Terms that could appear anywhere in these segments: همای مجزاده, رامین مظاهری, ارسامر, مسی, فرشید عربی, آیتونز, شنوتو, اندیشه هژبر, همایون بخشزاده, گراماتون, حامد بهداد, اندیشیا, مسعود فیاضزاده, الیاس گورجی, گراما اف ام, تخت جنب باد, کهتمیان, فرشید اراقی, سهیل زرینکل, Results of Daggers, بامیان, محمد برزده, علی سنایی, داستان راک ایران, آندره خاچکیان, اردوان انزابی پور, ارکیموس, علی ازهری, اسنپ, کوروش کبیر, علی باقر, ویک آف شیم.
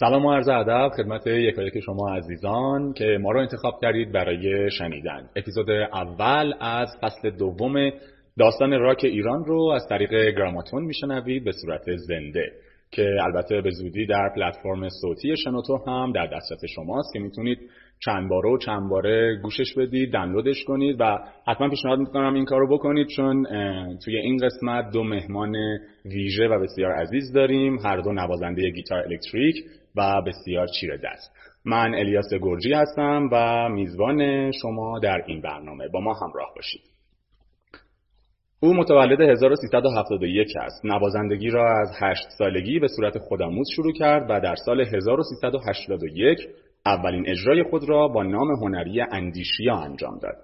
سلام و عرض ادب خدمت یکایک شما عزیزان که ما رو انتخاب کردید برای شنیدن. اپیزود اول از فصل دوم داستان راک ایران رو از طریق گراماتون میشنوید به صورت زنده، که البته به زودی در پلتفرم صوتی شنوتو هم در دسترس شماست که میتونید چند باره گوشش بدید، دانلودش کنید و حتما پیشنهاد میکنم این کار رو بکنید، چون توی این قسمت دو مهمان ویژه و بسیار عزیز داریم، هر دو نوازنده گیتار الکتریک و بسیار چیره دست. من الیاس گورجی هستم و میزبان شما در این برنامه. با ما همراه باشید. او متولد 1371 است. نوازندگی را از 8 سالگی به صورت خودآموز شروع کرد و در سال 1381 اولین اجرای خود را با نام هنری اندیشیا انجام داد.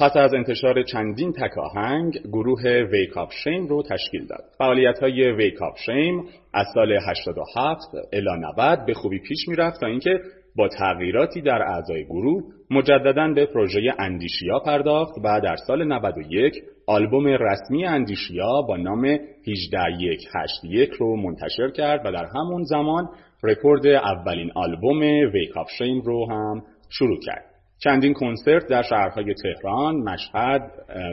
پس از انتشار چندین تک آهنگ، گروه ویک آف شیم رو تشکیل داد. فعالیت‌های ویک آف شیم از سال 87 الی 90 به خوبی پیش می‌رفت تا اینکه با تغییراتی در اعضای گروه مجدداً به پروژه اندیشیا پرداخت و در سال 91 آلبوم رسمی اندیشیا با نام 18181 رو منتشر کرد و در همون زمان رکورد اولین آلبوم ویک آف شیم رو هم شروع کرد. چندین کنسرت در شهرهای تهران، مشهد،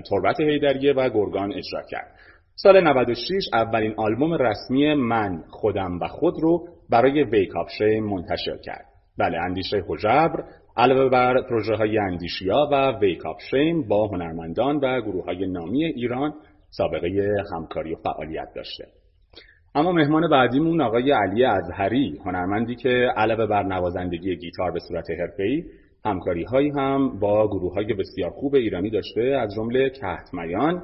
تربت حیدریه و گرگان اجرا کرد. سال 96 اولین آلبوم رسمی من، خودم و خود رو برای ویک آف شیم منتشر کرد. بله، اندیشه هژبر علاوه بر پروژه های اندیشیا و ویک آف شیم با هنرمندان و گروه های نامی ایران سابقه همکاری و فعالیت داشته. اما مهمان بعدیمون آقای علی ازهری، هنرمندی که علاوه بر نوازندگی گیتار به صورت حرفه‌ای همکاری هایی هم با گروه های بسیار خوب ایرانی داشته، از جمله کهتمیان،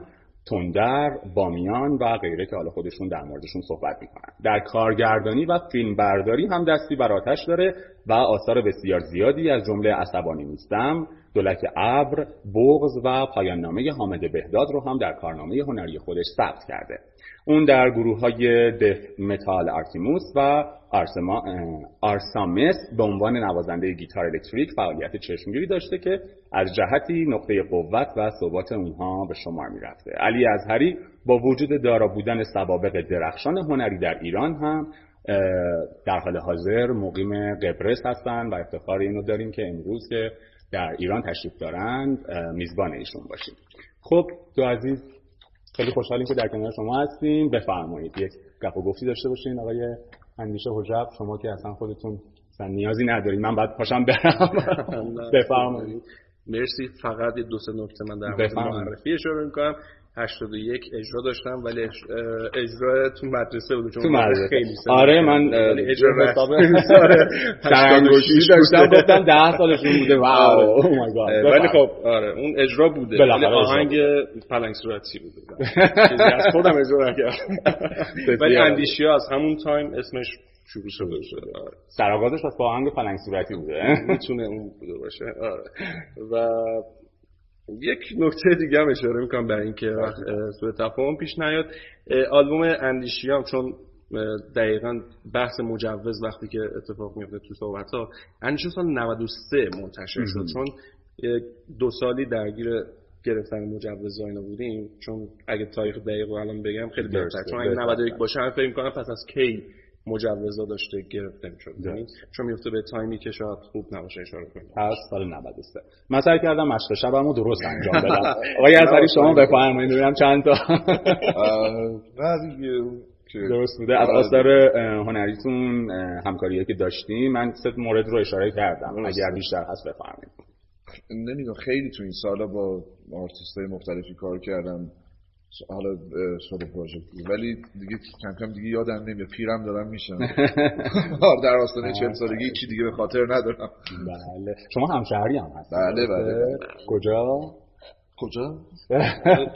تندر، بامیان و غیره که حالا خودشون در موردشون صحبت میکنن. در کارگردانی و فیلمبرداری هم دستی بر آتش داره و آثار بسیار زیادی از جمله عصبانی نیستم، دولت ابر، بغض و پایان نامه حامد بهداد رو هم در کارنامه هنری خودش ثبت کرده. اون در گروه‌های دف متال ارکیموس و ارسامر به عنوان نوازنده گیتار الکتریک فعالیت چشمگیری داشته که از جهتی نقطه قوت و ثبات اونها به شمار می‌رفته. علی ازهری با وجود دارا بودن سوابق درخشان هنری در ایران هم در حال حاضر مقیم قبرس هستن و افتخار اینو داریم که امروز که در ایران تشریف دارند میزبان ایشون باشیم. خب دو عزیز، خیلی خوشحالیم که در کنار شما هستیم. بفرمایید یک گپ و گفتی داشته باشین. آقای اندیشه هژبر، شما که اصلا خودتون نیازی ندارید، من بعد پاشم برم. بفرمایید. مرسی. فقط دو سه نکته من در مورد معرفی اشاره می‌کنم. 81 اجرا داشتم ولی اجرا تو مدرسه بود، چون خیلی آره من اجرا حساب ترانگوشی داشتم، گفتم 10 سالشون بوده. واو، او مای گاد. ولی خب آره اون اجرا بوده، ولی آهنگ پلنگ صورتی بود، چیزی از خودم اجرا نکردم. ولی اندیشیا از همون تایم اسمش شروع شده. آره. سرآغازش با آهنگ پلنگ صورتی بوده، میتونه اون بوده باشه. آره. و یک نکته دیگه هم اشاره میکنم برای اینکه سوء تفاهم پیش نیاد. آلبوم اندیشیام، چون دقیقاً بحث مجوز وقتی که اتفاق میفته تو صحبت‌ها، اندیشه سال 93 منتشر شد، چون 2 سالی درگیر گرفتن مجوز اینا بودیم، چون اگه تاریخ دقیق رو الان بگم خیلی بهتره، چون اگه 91 باشه من فکر می‌کنم پس از کی مجوزا داشته گرفته میشد، یعنی چون میفته به تایمی که شاید خوب نباشه اشاره کنید. از سال 93 من سعی کردم مشق شبمو درست انجام بدم. آقای ازهری شما بفرمایید ببینم چند تا درست بوده از آثار هنریتون، همکاریایی که داشتیم. من 3 مورد رو اشاره کردم، اگر بیشتر هست بفرمایید. نمیدونم، خیلی تو این سالا با آرتیستای مختلفی کار کردم، حالا سوال پروژه، ولی دیگه کم دیگه یادم نمیاد، پیرم دارم میشم. در آستانه 40 سالگی چی دیگه به خاطر ندارم. بله. شما همشهری هم هستید؟ بله بله. کجا؟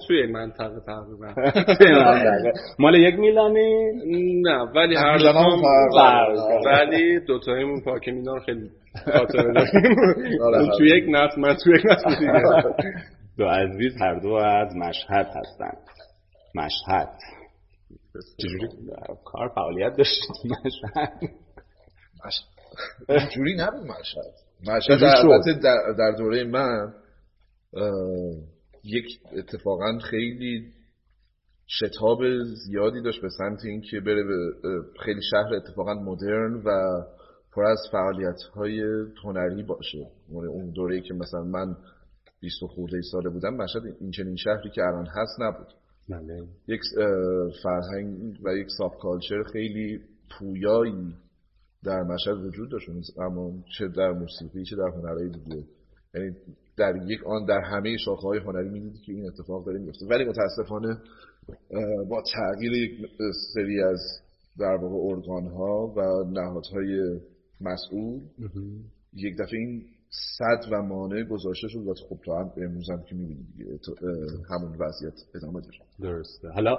توی منطقه تقریبا. مال یک میلانی؟ نه، ولی هر دوام ولی دو تایمون پاک مینا رو خیلی خاطره داریم. تو یک نفس، من تو یک نفس دیگه. دو عزیز هر دو از مشهد هستن. مشهد چجوری کار فعالیت داشتید مشهد؟ جوری نبود مشهد البته در دوره من یک اتفاقا خیلی شتاب زیادی داشت به سمت این که بره به خیلی شهر اتفاقا مدرن و پر از فعالیت‌های هنری باشه. اون دوره‌ای که مثلا من 20 و خورده ساله بودم، مشهد این چنین شهری که الان هست نبود. بله. یک فرهنگ و یک ساب کالچر خیلی پویایی در مشهد وجود داشت، اما چه در موسیقی چه در هنرهای دیگه. یعنی در یک آن در همه شاخه‌های هنری می‌دیدی که این اتفاق داره می‌افته، ولی متأسفانه با تغییر یک سری از در واقع ارگان‌ها و نهادهای مسئول یک دفعه این صد و مانع گذاشته شد و خب تا هم امروز هم که می‌بینید همون وضعیت ادامه داره. درسته. حالا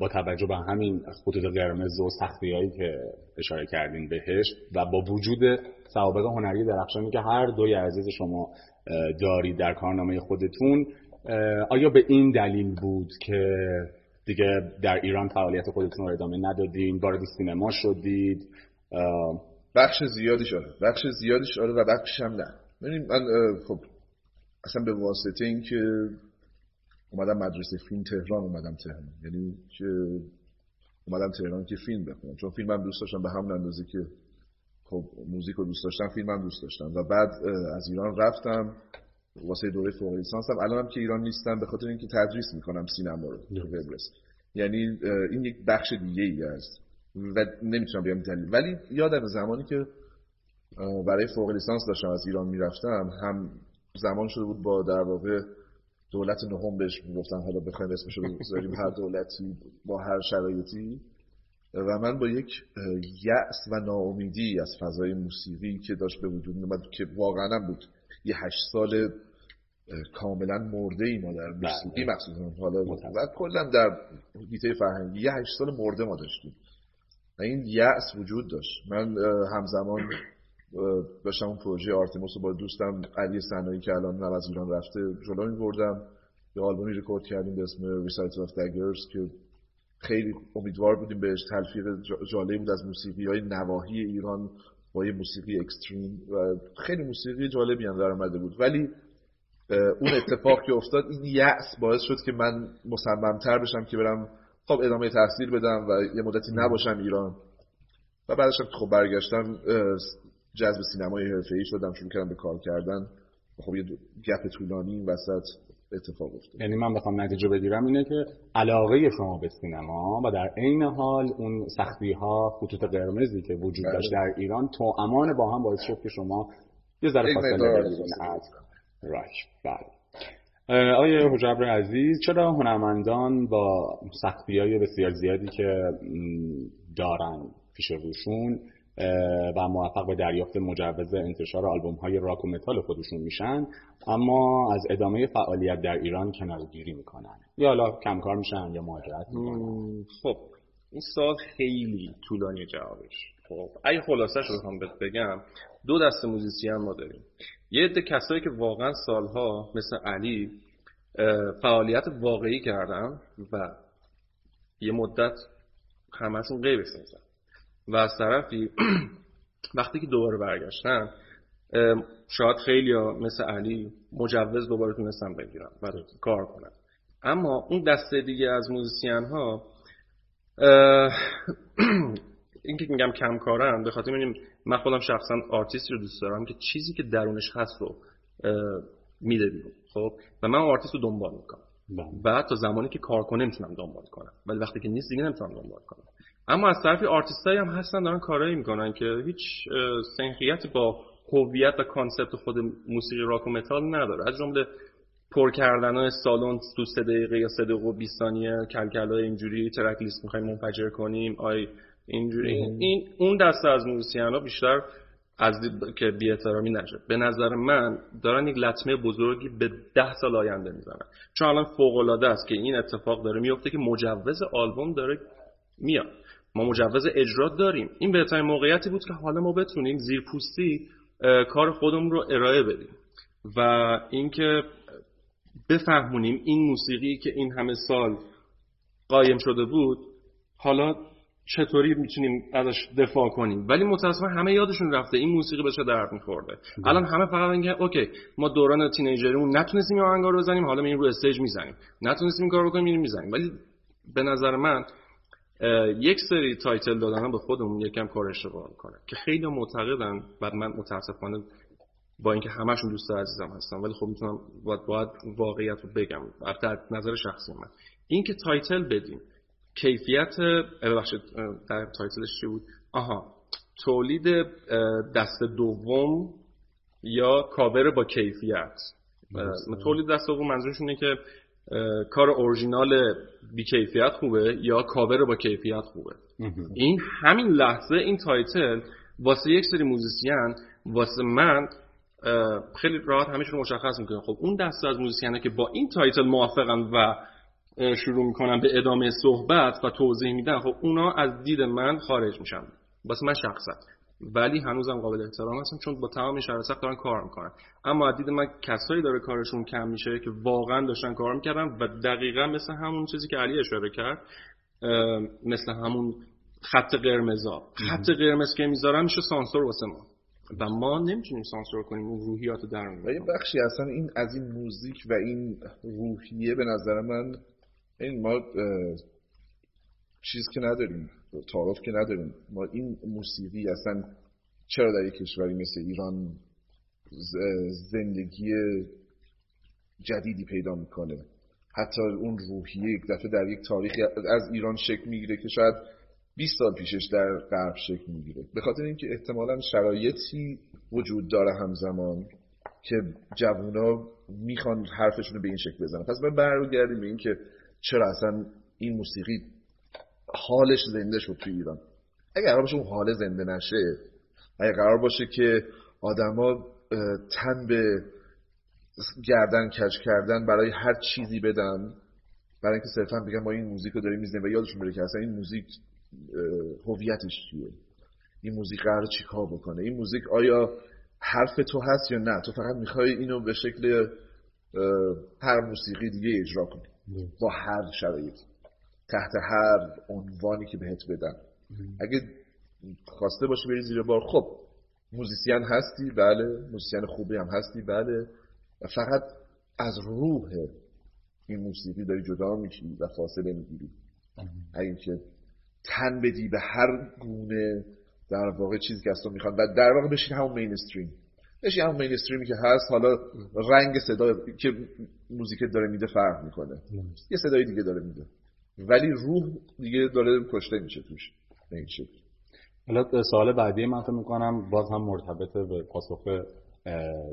با توجه به همین خطوط قرمز و سختی‌هایی که اشاره کردین بهش و با وجود سوابق هنری درخشانی که هر دوی عزیز شما دارید در کارنامه خودتون، آیا به این دلیل بود که دیگه در ایران فعالیت خودتون رو ادامه ندادین، وارد سینما شدید؟ بخش زیادیش آره، بخش زیادیش آره و بخشش هم نه. ببینید من خب اصلا به واسطه این که اومدم مدرسه فیلم تهران، یعنی که اومدم تهران که فیلم بخونم، چون فیلمم دوست داشتم به همون اندازه که خب موزیک رو دوست داشتم فیلمم دوست داشتم و بعد از ایران رفتم واسه دوره فوق لیسانسم. الانم که ایران نیستم به خاطر اینکه تدریس میکنم سینما رو تو قبرس، یعنی این یک بخش دیگه ای است و نمیتونم بگم دلیل. ولی یادم زمانی که برای فوق لیسانس داشتم از ایران میرفتم، هم زمان شده بود با در واقع دولت نهم بهش میگفتن، حالا بخوایم اسمش رو بذاریم هر دولتی با هر شرایطی، و من با یک یأس و ناامیدی از فضای موسیقی که داشت به وجود میومد که واقعا هم بود، یه 8 سال کاملا مرده ای ما در موسیقی مخصوصا حالا و کلا در حیطه فرهنگی یه 8 سال مرده ما داشتیم و این یأس وجود داشت. من همزمان داشتم اون پروژه آرتیموس رو با دوستم علی سنایی که الان هم از ایران رفته جلو می‌بردم، یه آلبومی ریکورد کردیم به اسم Results of Daggers که خیلی امیدوار بودیم بهش. تلفیق جالبی بود از موسیقی‌های نواحی ایران با یه موسیقی اکستریم و خیلی موسیقی جالبی هم در آمده بود، ولی اون اتفاق که افتاد این یأس باعث شد که من مصمم‌تر بشم که برم خب ادامه تحصیل بدم و یه مدتی نباشم ایران و بعدش خب برگشتم جذب سینمای حرفه‌ای شدم، شروع کردم به کار کردن. خب یه گپ طولانی این وسط اتفاق افتاد. یعنی من بخوام نتیجه بگیرم اینه که علاقه شما به سینما و در عین حال اون سختی‌ها، خطوط قرمزی که وجود داشت در ایران توامان با هم باعث شد که شما یه ذره فاصله بگیرید از راک. بله. آقای هژبر عزیز، چرا هنرمندان با سختی‌های بسیار زیادی که دارن پیش روشون و موفق به دریافت مجوز انتشار آلبوم‌های راک و متال خودشون میشن اما از ادامه فعالیت در ایران کنارگیری میکنن، یا حالا کمکار میشن یا مهاجرت میکنن؟ خب این سوال خیلی طولانی جوابش. خب اگه خلاصه‌اش رو بخوام بگم، 2 دسته موزیسین ما داریم. یه عده کسایی که واقعا سالها مثل علی فعالیت واقعی کردن و یه مدت همشون غیبی سازن و از طرفی وقتی که دوباره برگشتن شاید خیلی ها مثل علی مجوز دوباره تونستن بگیرن و کار کنن، اما اون دسته دیگه از موزیسین ها این که میگم کمکارن به خاطر میگم من خودم شخصا آرتیستی رو دوست دارم که چیزی که درونش هست رو میده بیرون. خب و من آرتیست رو دنبال میکنم و تا زمانی که کار کنه میتونم دنبال کنم، ولی وقتی که نیست دیگه نمیتونم دنبال کنم. اما از طرفی آرتیستایی هم هستن دارن کارایی میکنن که هیچ سنخیت با هویت و کانسپت خود موسیقی راک و متال نداره، از جمله پر کردنای سالن تو 3 دقیقه یا 3 دقیقه و 20 ثانیه، کلکلای اینجوری، ترک لیست می‌خوایم منفجر کنیم، آی اینجوری. این اون دسته از موزیسین‌ها بیشتر از که بی‌احترامی نشه به نظر من دارن یک لطمه بزرگی به 10 سال آینده میزنن، چون الان فوق‌العاده است که این اتفاق داره میفته که مجوز آلبوم داره میاد، ما مجوز اجرا داریم. این بهترین موقعیتی بود که حالا ما بتونیم زیرپوستی کار خودمون رو ارائه بدیم و اینکه بفهمونیم این موسیقی که این همه سال قایم شده بود حالا چطوری میتونیم ازش دفاع کنیم. ولی متأسفانه همه یادشون رفته این موسیقی به چه درد می‌خورده. الان همه فقط میگن اوکی ما دوران تینیجریمون نتونستیم این آهنگا رو بزنیم، حالا میریم رو استیج میزنیم، نتونستیم کار رو کنیم میریم میزنیم. ولی به نظر من یک سری تایتل دادن به خودمون یکم کار اشتباه میکنه که خیلی معتقدن و من متاسفانه با اینکه همشون دوست عزیزم هستن ولی خب میتونم باید واقعیت رو بگم از نظر شخصی من. اینکه تایتل بدیم کیفیت ببخشید در تایتلش چی بود؟ تولید دست دوم یا کاور با کیفیت. تولید دست دوم منظورشون اینه که کار اورجینال بی کیفیت خوبه یا کاور با کیفیت خوبه. این همین لحظه این تایتل واسه یک سری موزیسین واسه من خیلی راحت همه رو مشخص میکنه. خب اون دسته از موزیسین‌ها که با این تایتل موافقن و شروع میکنن به ادامه صحبت و توضیح میدن، خب اونا از دید من خارج میشن واسه من شخصا، ولی هنوزم قابل احترام هستم چون با تمام شرایط سخت دارن کار میکنن. اما از دید من کسایی داره کارشون کم میشه که واقعا داشتن کار میکردن و دقیقا مثل همون چیزی که علی اشاره کرد، مثل همون خط قرمزا، خط قرمز که میذارن میشه سانسور واسه ما و ما نمیتونیم سانسور کنیم اون روحیات رو درمون. و یه بخشی اصلا این از این موزیک و این روحیه به نظر من این ما چیز که نداریم، تعارف که نداریم. ما این موسیقی اصلا چرا در یک کشوری مثل ایران زندگی جدیدی پیدا میکنه، حتی اون روحیه یک دفعه در یک تاریخی از ایران شکل میگیره که شاید 20 سال پیشش در غرب شکل میگیره، به خاطر اینکه احتمالاً شرایطی وجود داره همزمان که جوونا میخوان حرفشون رو به این شکل بزنن. پس ما برمیگردیم به اینکه چرا اصلا این موسیقی حالش زنده شد توی ایران. اگه قرار باشه اون حال زنده نشه، اگه قرار باشه که آدما تن به گردن کج کردن برای هر چیزی بدن، برای اینکه صرفا بگن ما این موزیک رو داریم میزنیم و یادشون بره که اصلا این موزیک هویتش چیه، این موزیک قراره چیکار بکنه، این موزیک آیا حرف تو هست یا نه، تو فقط میخوای اینو به شکل هر موسیقی دیگه اجرا کنی با هر شرایط تحت هر عنوانی که بهت بدن. اگه خواسته باشه بری زیر بار، خب موزیسین هستی، بله، موزیسین خوبی هم هستی، بله، فقط از روح این موسیقی داری جدا میشی و فاصله میگیری. اگه که تن بدی به هر گونه در واقع چیزی که از تو میخوان و در واقع بشین همون مینستریم، بشین همون مینستریمی که هست، حالا رنگ صدا که موزیکت داره میده فرق میکنه، یه صدای دیگه داره میده، ولی روح دیگه داره کشته میشه توش. نمیشه. حالا سوال بعدی من فکر می‌کنم باز هم مرتبطه به پاسخ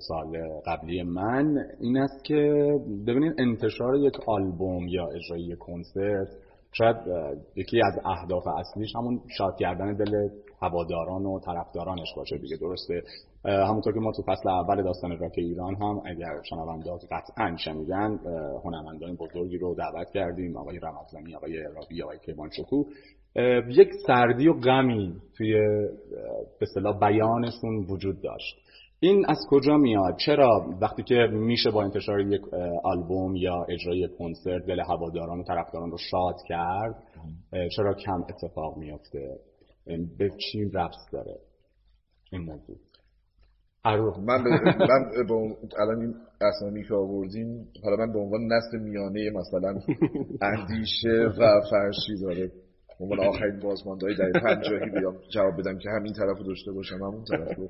سوال قبلی من، این است که ببینید انتشار یک آلبوم یا اجرای یک کنسرت شاید یکی از اهداف اصلیش همون شاد کردن دل هواداران و طرفدارانش باشه دیگه، درسته؟ همونطور که ما تو فصل اول داستان راک ایران هم اگر شنونده‌ها قطعاً شنیدن هنرمندان بزرگی رو دعوت کردیم، آقای رمضانی، آقای رابی، آقای کرمانشکوه، یک سردی و غمی توی به اصطلاح بیانشون وجود داشت. این از کجا میاد؟ چرا وقتی که میشه با انتشار یک آلبوم یا اجرای کنسرت دل هواداران و طرفداران رو شاد کرد، چرا کم اتفاق میفته؟ به چی ربط داره این موضوع؟ من با الان این اسامی که آوردیم، حالا من به عنوان نسل میانه مثلا اندیشه و فرشی داره من آخرین بازماندهای دهه 50 بیام جواب بدم که هم این طرفو داشته باشم هم اون طرفو.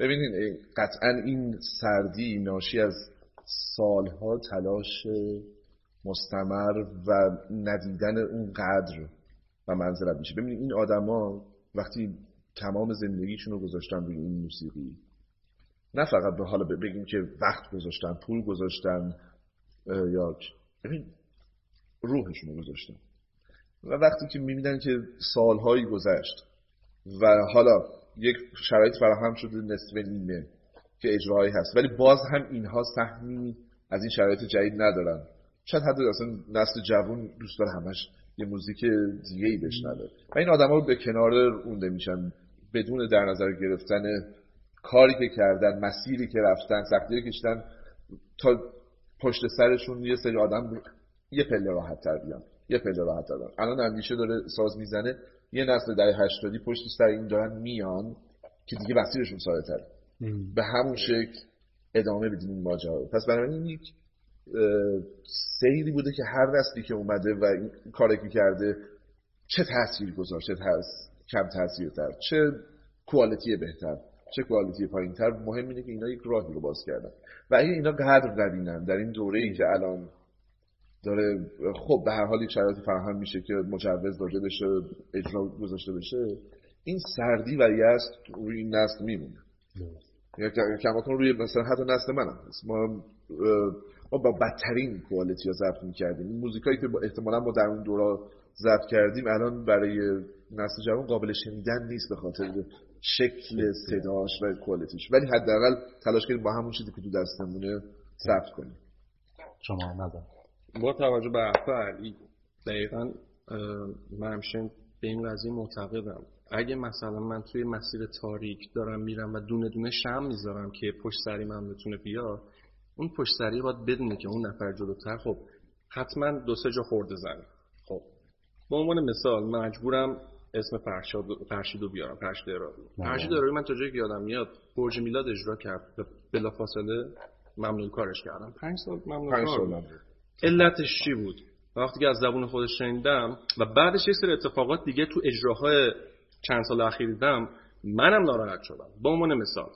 ببینید قطعا این سردی ناشی از سالها تلاش مستمر و ندیدن اون قدر و منزلت میشه. ببینید این آدما وقتی تمام زندگیشون رو گذاشتن روی این موسیقی، نه فقط به حالا بگیم که وقت گذاشتن، پول گذاشتن، یا ببین روحشون رو گذاشتن و وقتی که میبینن که سالهایی گذشت و حالا یک شرایط فراهم شده نصف نیمه که اجراهایی هست، ولی باز هم اینها سهمی از این شرایط جدید ندارن، شاید حتی اصلا نسل جوان دوست داره همش یه موزیک دیگه‌ای بشنوه و این آدما رو به کنار رونده میشن بدون در نظر گرفتن کاری که کردن، مسیری که رفتن، سختی که کشیدن تا پشت سرشون یه سری آدم یه پله راحت‌تر بیان، یه پله راحت‌تر. الان اندیشه داره ساز میزنه، یه نسل دهه 80 پشت سر این دارن میان که دیگه مسیرشون ساده‌تره. به همون شکل ادامه بدیم این ماجرا. پس بنابراین یک سیری بوده که هر نسلی که اومده و این کاری که کرده چه تأثیر گذار، چه کم تأثیر تر، چه کوالیتی بهتر، چه کوالیتی پایین‌تر، مهم اینه که اینا یک راهی رو باز کردن و اگه اینا قدر ندینن در این دوره اینجا الان داره، خب به هر حال یک شرایطی فراهم میشه که مجوز داده بشه، اجرا گذاشته بشه، این سردی و یأس روی نسل میمونه. یا کماکان روی مثلا حتی نسل منم ما با بدترین کوالیتی ها ضبط میکردیم. این موزیکایی که احتمالاً ما در اون دوره ضبط کردیم الان برای نسل جوان قابل شنیدن نیست به خاطر شکل صداش و کوالیتیش، ولی حداقل تلاش کنیم با همون چیزی که تو دستمونه ضبط کنیم. شما نظر با توجه به افعال دقیقاً من همچنین به این قضیه معتقدم. اگه مثلا من توی مسیر تاریک دارم میرم و دونه دونه شمع میذارم که پشت سری من بتونه بیاد، اون پشت سری باید بدونه که اون نفر جلوتر خب حتما دو سه جا خورده زنه. خب به عنوان مثال مجبورم اسم فرشیدو بیارم، فرشید اراقی. فرشید اراقی من تا جایی که یادم میاد برج میلاد اجرا کرد، بلافاصله ممنون کارش کردم. 5 سال ممنون کار. علتش چی بود؟ وقتی که از زبون خودش شنیدم و بعدش یه سری اتفاقات دیگه تو اجراهای چند سال اخیر دیدم، منم ناراحت شدم. به عنوان مثال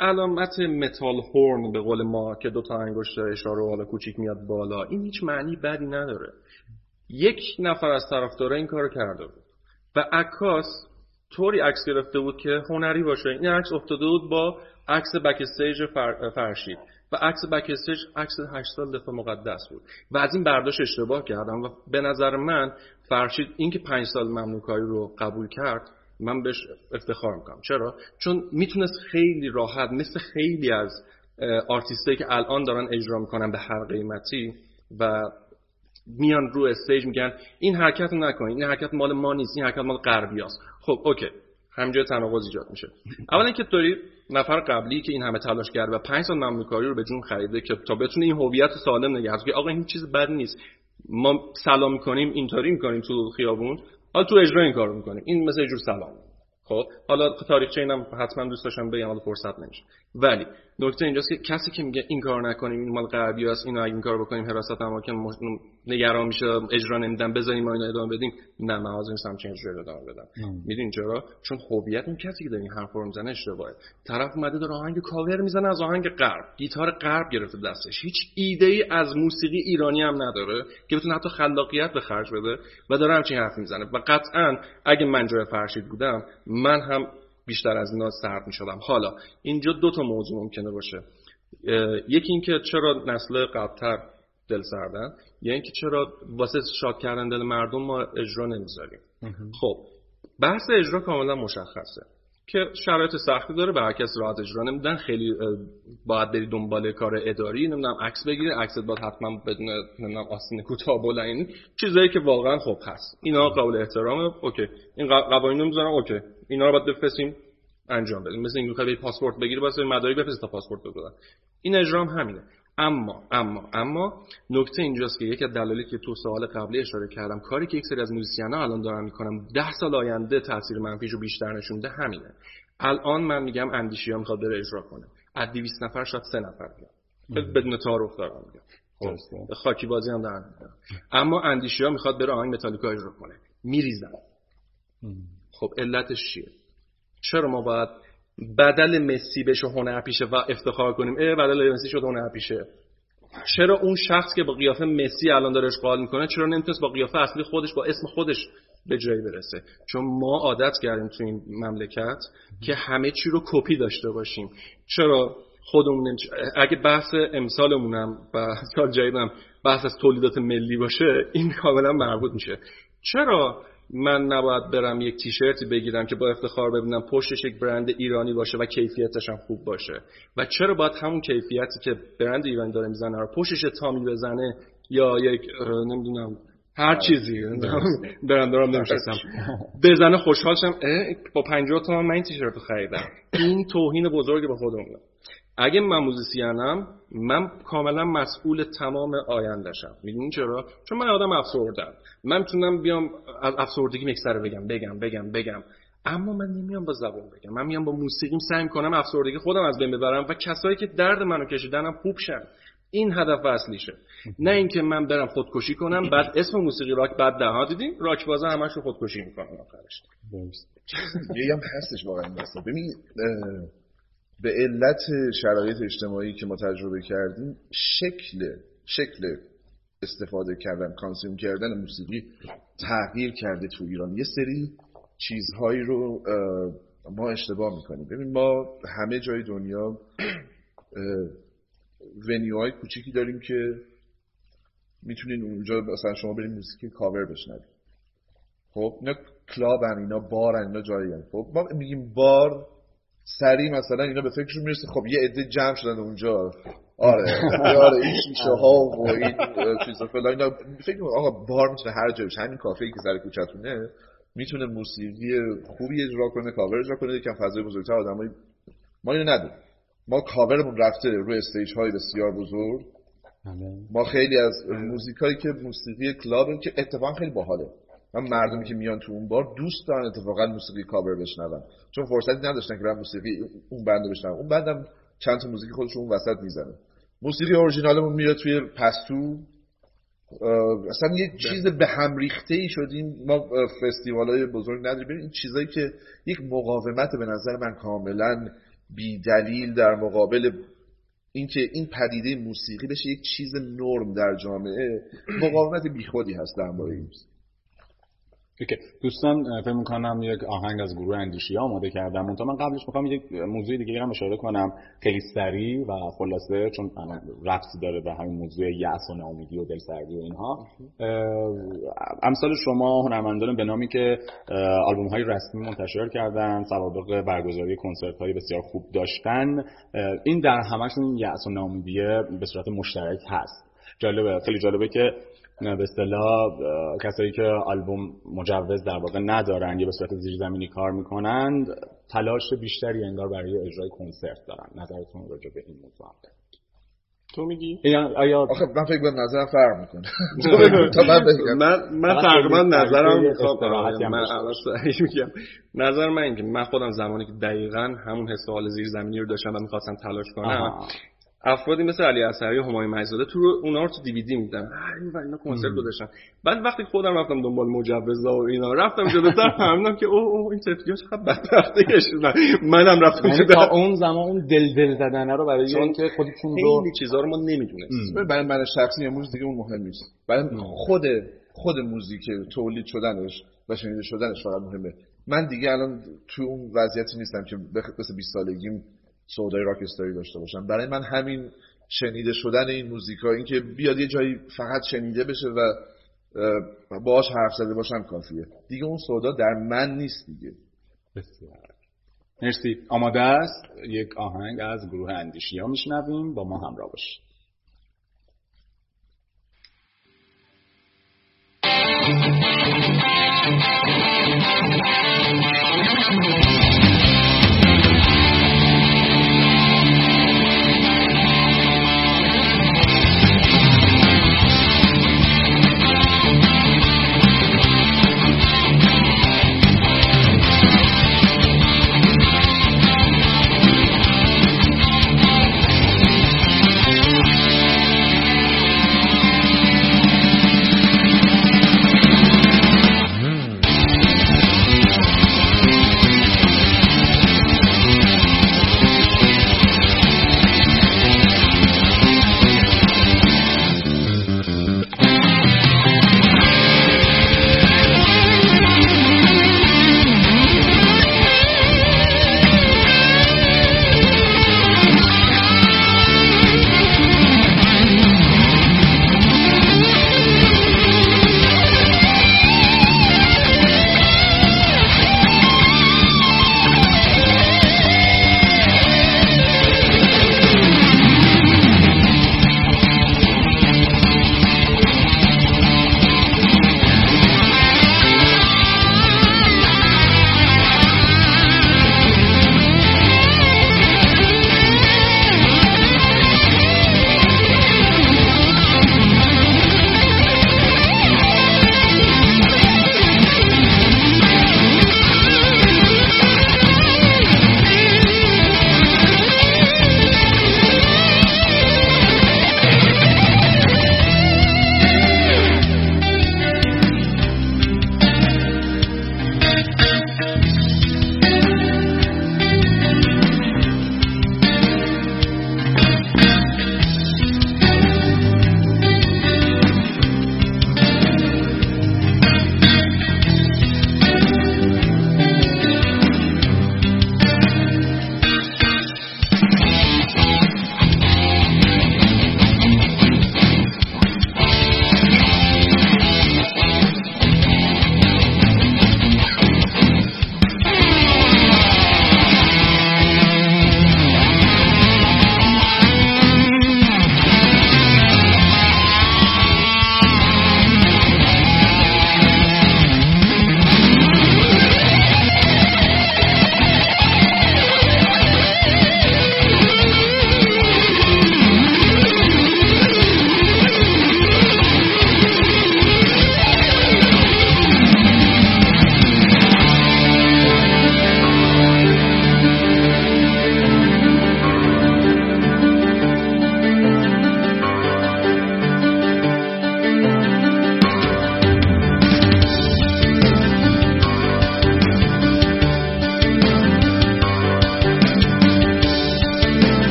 علامت متال هورن به قول ما که دو تا انگشت اشاره بالا کوچیک میاد بالا، این هیچ معنی بدی نداره. یک نفر از طرفدارا این کارو کرده بود و عکاس طوری عکس گرفته بود که هنری باشه. این عکس افتاده بود با عکس بک استیج فرشید و عکس بک استیج عکس 8 سال دفاع مقدس بود و از این برداشت اشتباه کردم و به نظر من فرشید اینکه 5 سال ممنوعکاری رو قبول کرد، من بهش افتخار میکنم. چرا؟ چون میتونست خیلی راحت مثل خیلی از آرتیستایی که الان دارن اجرا میکنن به هر قیمتی و میان رو استیج میگن این حرکت رو نکنید، این حرکت مال ما نیست، این حرکت مال غربیاست. خب اوکی، همینجا تناقض ایجاد میشه. اولا که طوری نفر قبلی که این همه تلاش کرده و 5 سال ممنوعکاری رو به جون خریده که تا بتونه این هویت رو سالم نگه داره که آقا این چیز بد نیست، ما سلام میکنیم، اینطوری میکنیم تو خیابون، حالا تو اجرا این کارو میکنیم، این مثل یه جور سلام. خب حالا تاریخچه اینم حتما دوست داشتم بگم، حالا فرصت نمیشه. ولی نکته اینجاست که کسی که میگه این کارو نکنیم، این مال غربیاست، اینو اگه این کارو بکنیم حراست اماکن نگران میشه، اجرا نمیدن، بذاریم ما اینو ادامه بدیم، نه من از این سمت اجرا ادامه بدم. میدونین چرا؟ چون هویت اون کسی که دارین حرفا رو میزنه اشتباهه. طرف اومده داره آهنگ کاور میزنه از آهنگ غرب، گیتار غرب گرفته دستش، هیچ ایده ای از موسیقی ایرانی هم نداره که بتونه حتی خلاقیت به خرج بده و داره همچین حرف میزنه. و قطعاً اگه من جای فرشید بودم من هم بیشتر از اینا سرد می‌شدم. حالا اینجا دو تا موضوع ممکنه باشه، یکی این که چرا نسل قبل‌تر دل سردن، یا یعنی اینکه چرا واسه شاد کردن دل مردم ما اجرا نمیذاریم. خب بحث اجرا کاملا مشخصه که شرایط سختی داره، به هر کس راحت اجرا نمیدن، خیلی باید بری دنبال کار اداری، نمیدونم عکس بگیری، عکس باید حتما بدون نمیدونم آستین کوتاه بلند، این چیزایی که واقعا خب هست، اینا قابل احترامه. اوکی این قوانینو میذارن، اوکی اینا رو باید بفرستیم انجام بدیم، مثلا اینکه بخوای پاسپورت بگیری واسه مدارک بفرست تا پاسپورت بدن، این اجرام همینه. اما نکته اینجاست که یکی از دلایلی که تو سوال قبلی اشاره کردم، کاری که یک سری از موزیسیان‌ها الان دارن میکنن 10 سال آینده تاثیر منفیشو بیشتر نشون میده همینه. الان من میگم اندیشیا میخواد بره اجرا کنه، از 200 نفر شاید 3 نفر بیان، بدون تعارف دارم میگم، خب خاکی بازی هم دارن. اما اندیشیا میخواد بره آهنگ متالیکا اجرا کنه، میریزن. خب علتش چیه؟ چرا ما باید بدل مسی بشه هنر پیشه و افتخار کنیم بدل مسی شد هنر پیشه؟ چرا اون شخص که با قیافه مسی الان داره اشغال میکنه چرا نمیتونست با قیافه اصلی خودش با اسم خودش به جایی برسه؟ چون ما عادت کردیم تو این مملکت که همه چی رو کپی داشته باشیم. چرا خودمون اگه بحث امسالمونم و سال جدیدم بحث از تولیدات ملی باشه این کاملا مربوط میشه. چرا من نباید برم یک تیشرتی بگیرم که با افتخار ببینم پشتش یک برند ایرانی باشه و کیفیتش هم خوب باشه؟ و چرا باید همون کیفیتی که برند ایرانی داره میزنه رو پشتش تامی بزنه یا یک نمیدونم هر چیزی برندارم نمیشستم بزنه خوشحالشم با 50 تومن من این تیشرت رو خریدم؟ این توهین بزرگی به خودمونه. اگه من موزیسینم من کاملا مسئول تمام آینده‌شم. میدونی چرا؟ چون من آدم افسردم، من میتونم بیام از افسردگی میکسر بگم، اما من نمیام با زبون بگم، من میام با موسیقیم سعی میکنم افسردگی خودم از بین ببرم و کسایی که درد منو کشیدنم خوب شن. این هدف اصلیشه. نه اینکه من برم خودکشی کنم بعد اسم موسیقی راک بعد ده‌ها دیدیم راک بازا همش رو خودکشی میکنن آخرش. یه هم هستش واقعا داستان. ببین به علت شرایط اجتماعی که ما تجربه کردیم شکل استفاده کردن کانسوم کردن موسیقی تغییر کرده تو ایران. یه سری چیزهایی رو ما اشتباه میکنیم. ببین ما همه جای دنیا ونیوهای کوچیکی داریم که میتونین اونجا مثلا شما بریم موسیقی کاور بشنوید. خب اینا کلابن، اینا بارن، اینا جایین. خب ما میگیم بار، سری مثلا اینا به فکرشون میرسه خب یه عده جمع شدن اونجا، آره این شیشه ها و این چیزا فلان، اینا فکر میکنم آقا بار میتونه هر جا باشه. همین کافه‌ای که سر کوچه‌تونه میتونه موسیقی خوبی اجرا کنه، کاور اجرا کنه، یکم فضای بزرگتر آدمای ما اینو نداره. ما کاورمون رفته روی استیج های بسیار بزرگ. ما خیلی از موزیکایی که موسیقی کلابه که اتفاقا خیلی باحاله. من مردمی که میان تو اون بار دوست دارن اتفاقا موسیقی کاور بشنون، چون فرصتی نداشتن که برن موسیقی اون بند رو بشنون. اون بندم چند تا موسیقی خودش اون وسط میزنه. موسیقی اورجینالمون میره توی پستو. اصلا یه چیز به هم ریخته ای شدیم. ما فستیوالای بزرگ نداریم. این چیزایی که یک مقاومت به نظر من کاملا بی دلیل در مقابل اینکه این پدیده موسیقی بشه یک چیز نرم در جامعه، مقاومت بیخودی هست در باره این. دوستان فکر می‌کنم یک آهنگ از گروه اندیشیا آماده کردم. من قبلش می‌خوام یک موضوع دیگه هم اشاره کنم خیلی سریع و خلاصه، چون ربطی داره به همین موضوع یأس و ناامیدی و دلسردی و اینها. امثال شما هنرمندان به نامی که آلبوم‌های رسمی منتشر کردن، سوابق برگزاری کنسرت‌های بسیار خوب داشتن، این در همه‌شون یأس و ناامیدی به صورت مشترک هست. جالبه، خیلی جالبه که به اصطلاح کسایی که آلبوم مجوز در واقع ندارن یا به صورت زیرزمینی کار میکنند تلاش بیشتری انگار برای اجرای کنسرت دارن. نظرتون راجع به این موضوع هم تو میگی؟ آخه من فکر کنم نظرم فرق میکنه. من تقریبا نظرم نظر من اینه که من خودم زمانی که دقیقاً همون حس حال زیرزمینی رو داشتم و می‌خواستم تلاش کنم، افرادی مثل علی ازهری و همای مجزاده تو اونا رو تو دیویدی میدن و اینا کنسرت گذاشتن. بعد وقتی خودم رفتم دنبال مجوزا و اینا رفتم جلوتر فهمیدم که اوه این تفکیه چقدر بدبخته کشیدن. منم رفتم تا اون زمان اون دل زدنه رو برای اینکه خودتون رو این چیزا رو ما نمیدونستیم. برای من شخصی امروز دیگه اون مهم نیست. برای خود موزیک تولید شدنش و شنیده شدنش فقط مهمه. من دیگه الان تو اون وضعیتی نیستم که مثلا 20 سالگیم سودای راک استوری داشته باشم. برای من همین شنیده شدن این موزیکا، این که بیاد یه جایی فقط شنیده بشه و باهاش حرف زده باشم کافیه. دیگه اون سودا در من نیست دیگه. بسیار مرسی. آماده است یک آهنگ از گروه اندیشیا میشنویم، با ما همراه باشید.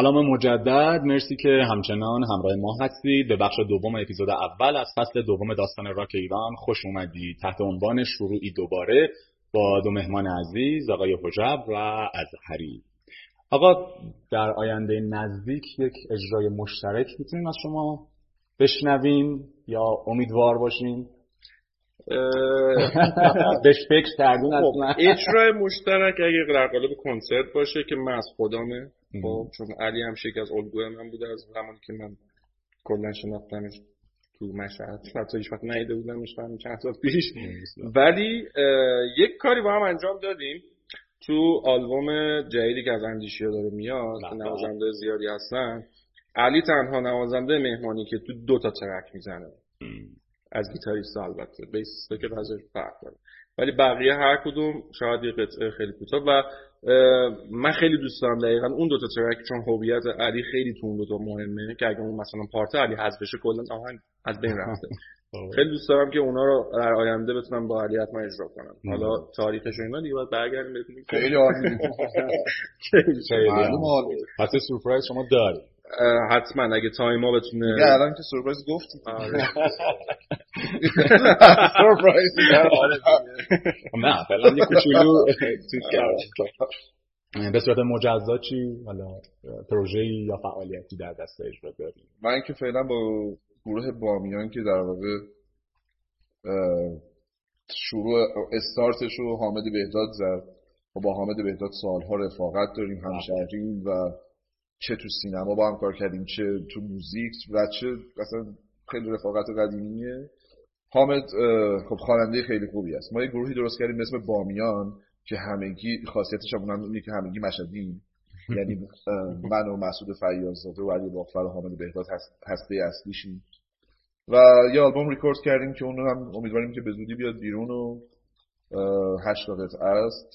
سلام مجدد، مرسی که همچنان همراه ما هستید. به بخش دوم اپیزود اول از فصل دوم داستان راک ایران خوش اومدید. تحت عنوان شروعی دوباره با دو مهمان عزیز، آقای هژبر و ازهری. آقا، در آینده نزدیک یک اجرای مشترک میتونیم از شما بشنویم یا امیدوار باشیم؟ بهش فکر کردین اصلا؟ اجرای مشترک اگه در قالب کنسرت باشه که من از خودمه، چون علی هم شیک از الگوی من بوده از زمانی که من کلا شناختمش تو مشهد، حتی هیچ وقت نیده بودمش تا چند سال پیش، ولی یک کاری با هم انجام دادیم تو آلبوم جدیدی که از اندیشیا داره میاد، نوازنده زیادی هستن. علی تنها نوازنده مهمانی که تو دو تا ترک میزنه از گیتاریست، البته بیسیست که بازش فرق داره، ولی بقیه هر کدوم شاید یه قطعه خیلی کوتاه. و من خیلی دوست دارم دقیقاً اون دو تا ترک، چون هویت علی خیلی تو اون دو تا مهمه که اگه اون مثلا پارت علی حذف بشه کلاً آهنگ از بین رفته. خیلی دوست دارم که اونا رو در آینده بتونم با علی حتما اجرا کنم. حالا تاریخش اینا دیگه بعد برگردیم ببینیم. خیلی عالی. خیلی عالی. پس سورپرایز شما دارید. حتما اگه تایما بتونه. دیگه الان که سورپرایز گفتیم. سورپرایز. نه، فعلا یه کوچولو چیز کردم. به صورت مجزا چی؟ حالا پروژه‌ای یا فعالیتی در دست اجرا دارید؟ من که فعلا با گروه بامیان که در واقع شروع استارتش رو حامد بهداد زد و با حامد بهداد سالها رفاقت داریم، همشهریم، و چه تو سینما با هم کار کردیم، چه تو موزیک، و چه اصلا خیلی رفاقت قدیمیه. حامد خب خواننده خیلی خوبی است. ما یه گروهی درست کردیم اسم بامیان که همگی خاصیتش همونه که همگی مشهدیم. یعنی من و مسعود فیاض‌زاده و علی باقر و حامد بهداد هسته اصلیشیم و یه آلبوم ریکورد کردیم که اون رو هم امیدواریم که به زودی بیاد بیرون و 8 قطعه است،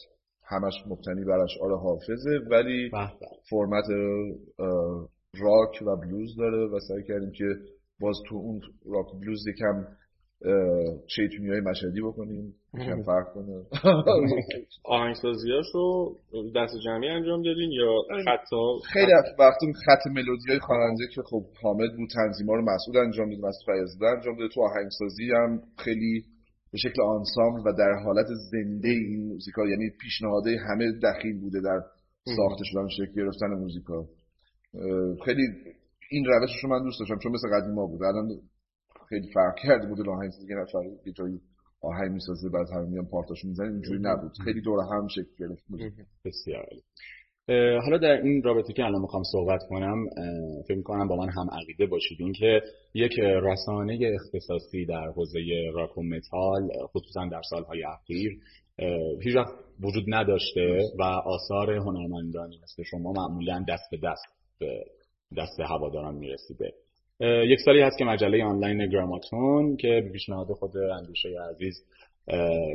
همش مبتنی بر اشعار حافظه، ولی فرمت راک و بلوز داره و سعی کردیم که باز تو اون راک بلوز یکم شیطونی‌های مشهدی بکنیم، یکم فرق کنه. آهنگسازیاشو دست جمعی انجام دادین یا حتی خیلی وقتی خط ملودی‌های خواننده که خب حامد بود، تنظیم‌ها رو مسعود انجام میده، مسعود فیاض‌زاده انجام داده. تو آهنگسازی هم خیلی به شکل آنسامبل و در حالت زنده این موزیکال، یعنی پیشنهادهای همه دخیل بوده در ساخته شدن، شکل گرفتن موزیکال. خیلی این روشش رو من دوست داشتم چون مثل قدیما بود. الان خیلی فرق کرده بود. آهنگساز دیگه نفر یه جایی آهنگ می‌سازه بعد همین پارتاشو می‌زنه، اینجوری نبود. خیلی دور هم شکل گرفت. بسیار عالی. حالا در این رابطه که الان می‌خوام صحبت کنم، فکر می‌کنم با من هم عقیده باشید اینکه یک رسانه اختصاصی در حوزه راک و متال خصوصا در سال‌های اخیر هیچ وقت وجود نداشته و آثار هنرمندانی مثل شما معمولاً دست به دست هواداران می‌رسیده. یک سالی هست که مجله آنلاین گراماتون که به پیشنهاد خود اندیشه عزیز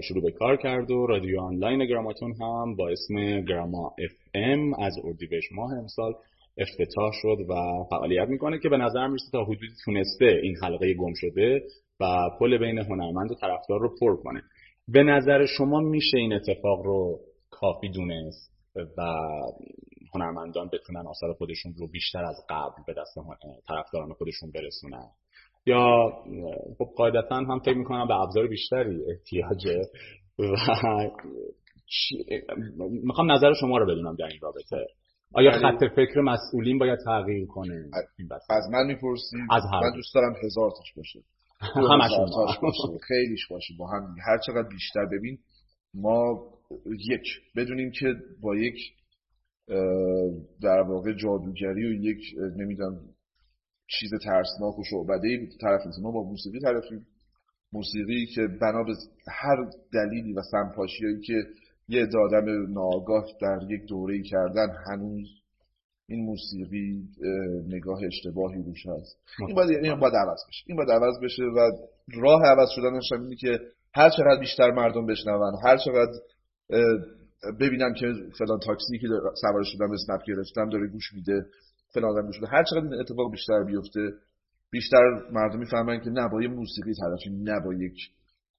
شروع به کار کرد و رادیو آنلاین گراماتون هم با اسم گراما اف ام از اردیبهشت ماه امسال افتتاح شد و فعالیت میکنه که به نظر میرسه تا حدودی تونسته این حلقه گم شده و پل بین هنرمند و طرفدار رو پر کنه. به نظر شما میشه این اتفاق رو کافی دونست و هنرمندان بتونن آثار خودشون رو بیشتر از قبل به دست طرفداران خودشون برسونن، یا خب قاعدتا هم فکر میکنم به ابزار بیشتری احتیاجه و میخوام نظر شما رو بدونم در این رابطه. آیا خط فکر مسئولین باید تغییر کنه؟ از من میپرسی؟ من دوست دارم 1000 تاش باشه، 2000 تاش باشه، خیلیش باشه، با هم هر چقدر بیشتر. ببین ما یک بدونیم که با یک در واقع جادوگری و یک نمیدونم چیز ترسناک و شعبده‌ای طرف نیست. ما با موسیقی طرفیم، موسیقی که بنا به هر دلیلی و سمپاشیایی که یه آدم ناآگاه در یک دوره‌ای کردن، هنوز این موسیقی نگاه اشتباهی روش هست. این باید عوض بشه. این باید عوض بشه و راه عوض شدنش هم اینه که هر چقدر بیشتر مردم بشنون، هر چقدر ببینم که فلان تاکسی که سوارش شدم اسنپ گرفتم داره گوش میده، فلان آدم گوش میده، هر چقدر این اتفاق بیشتر بیفته، بیشتر مردم میفهمن که نه با یه موسیقی طرفیم، نه با یک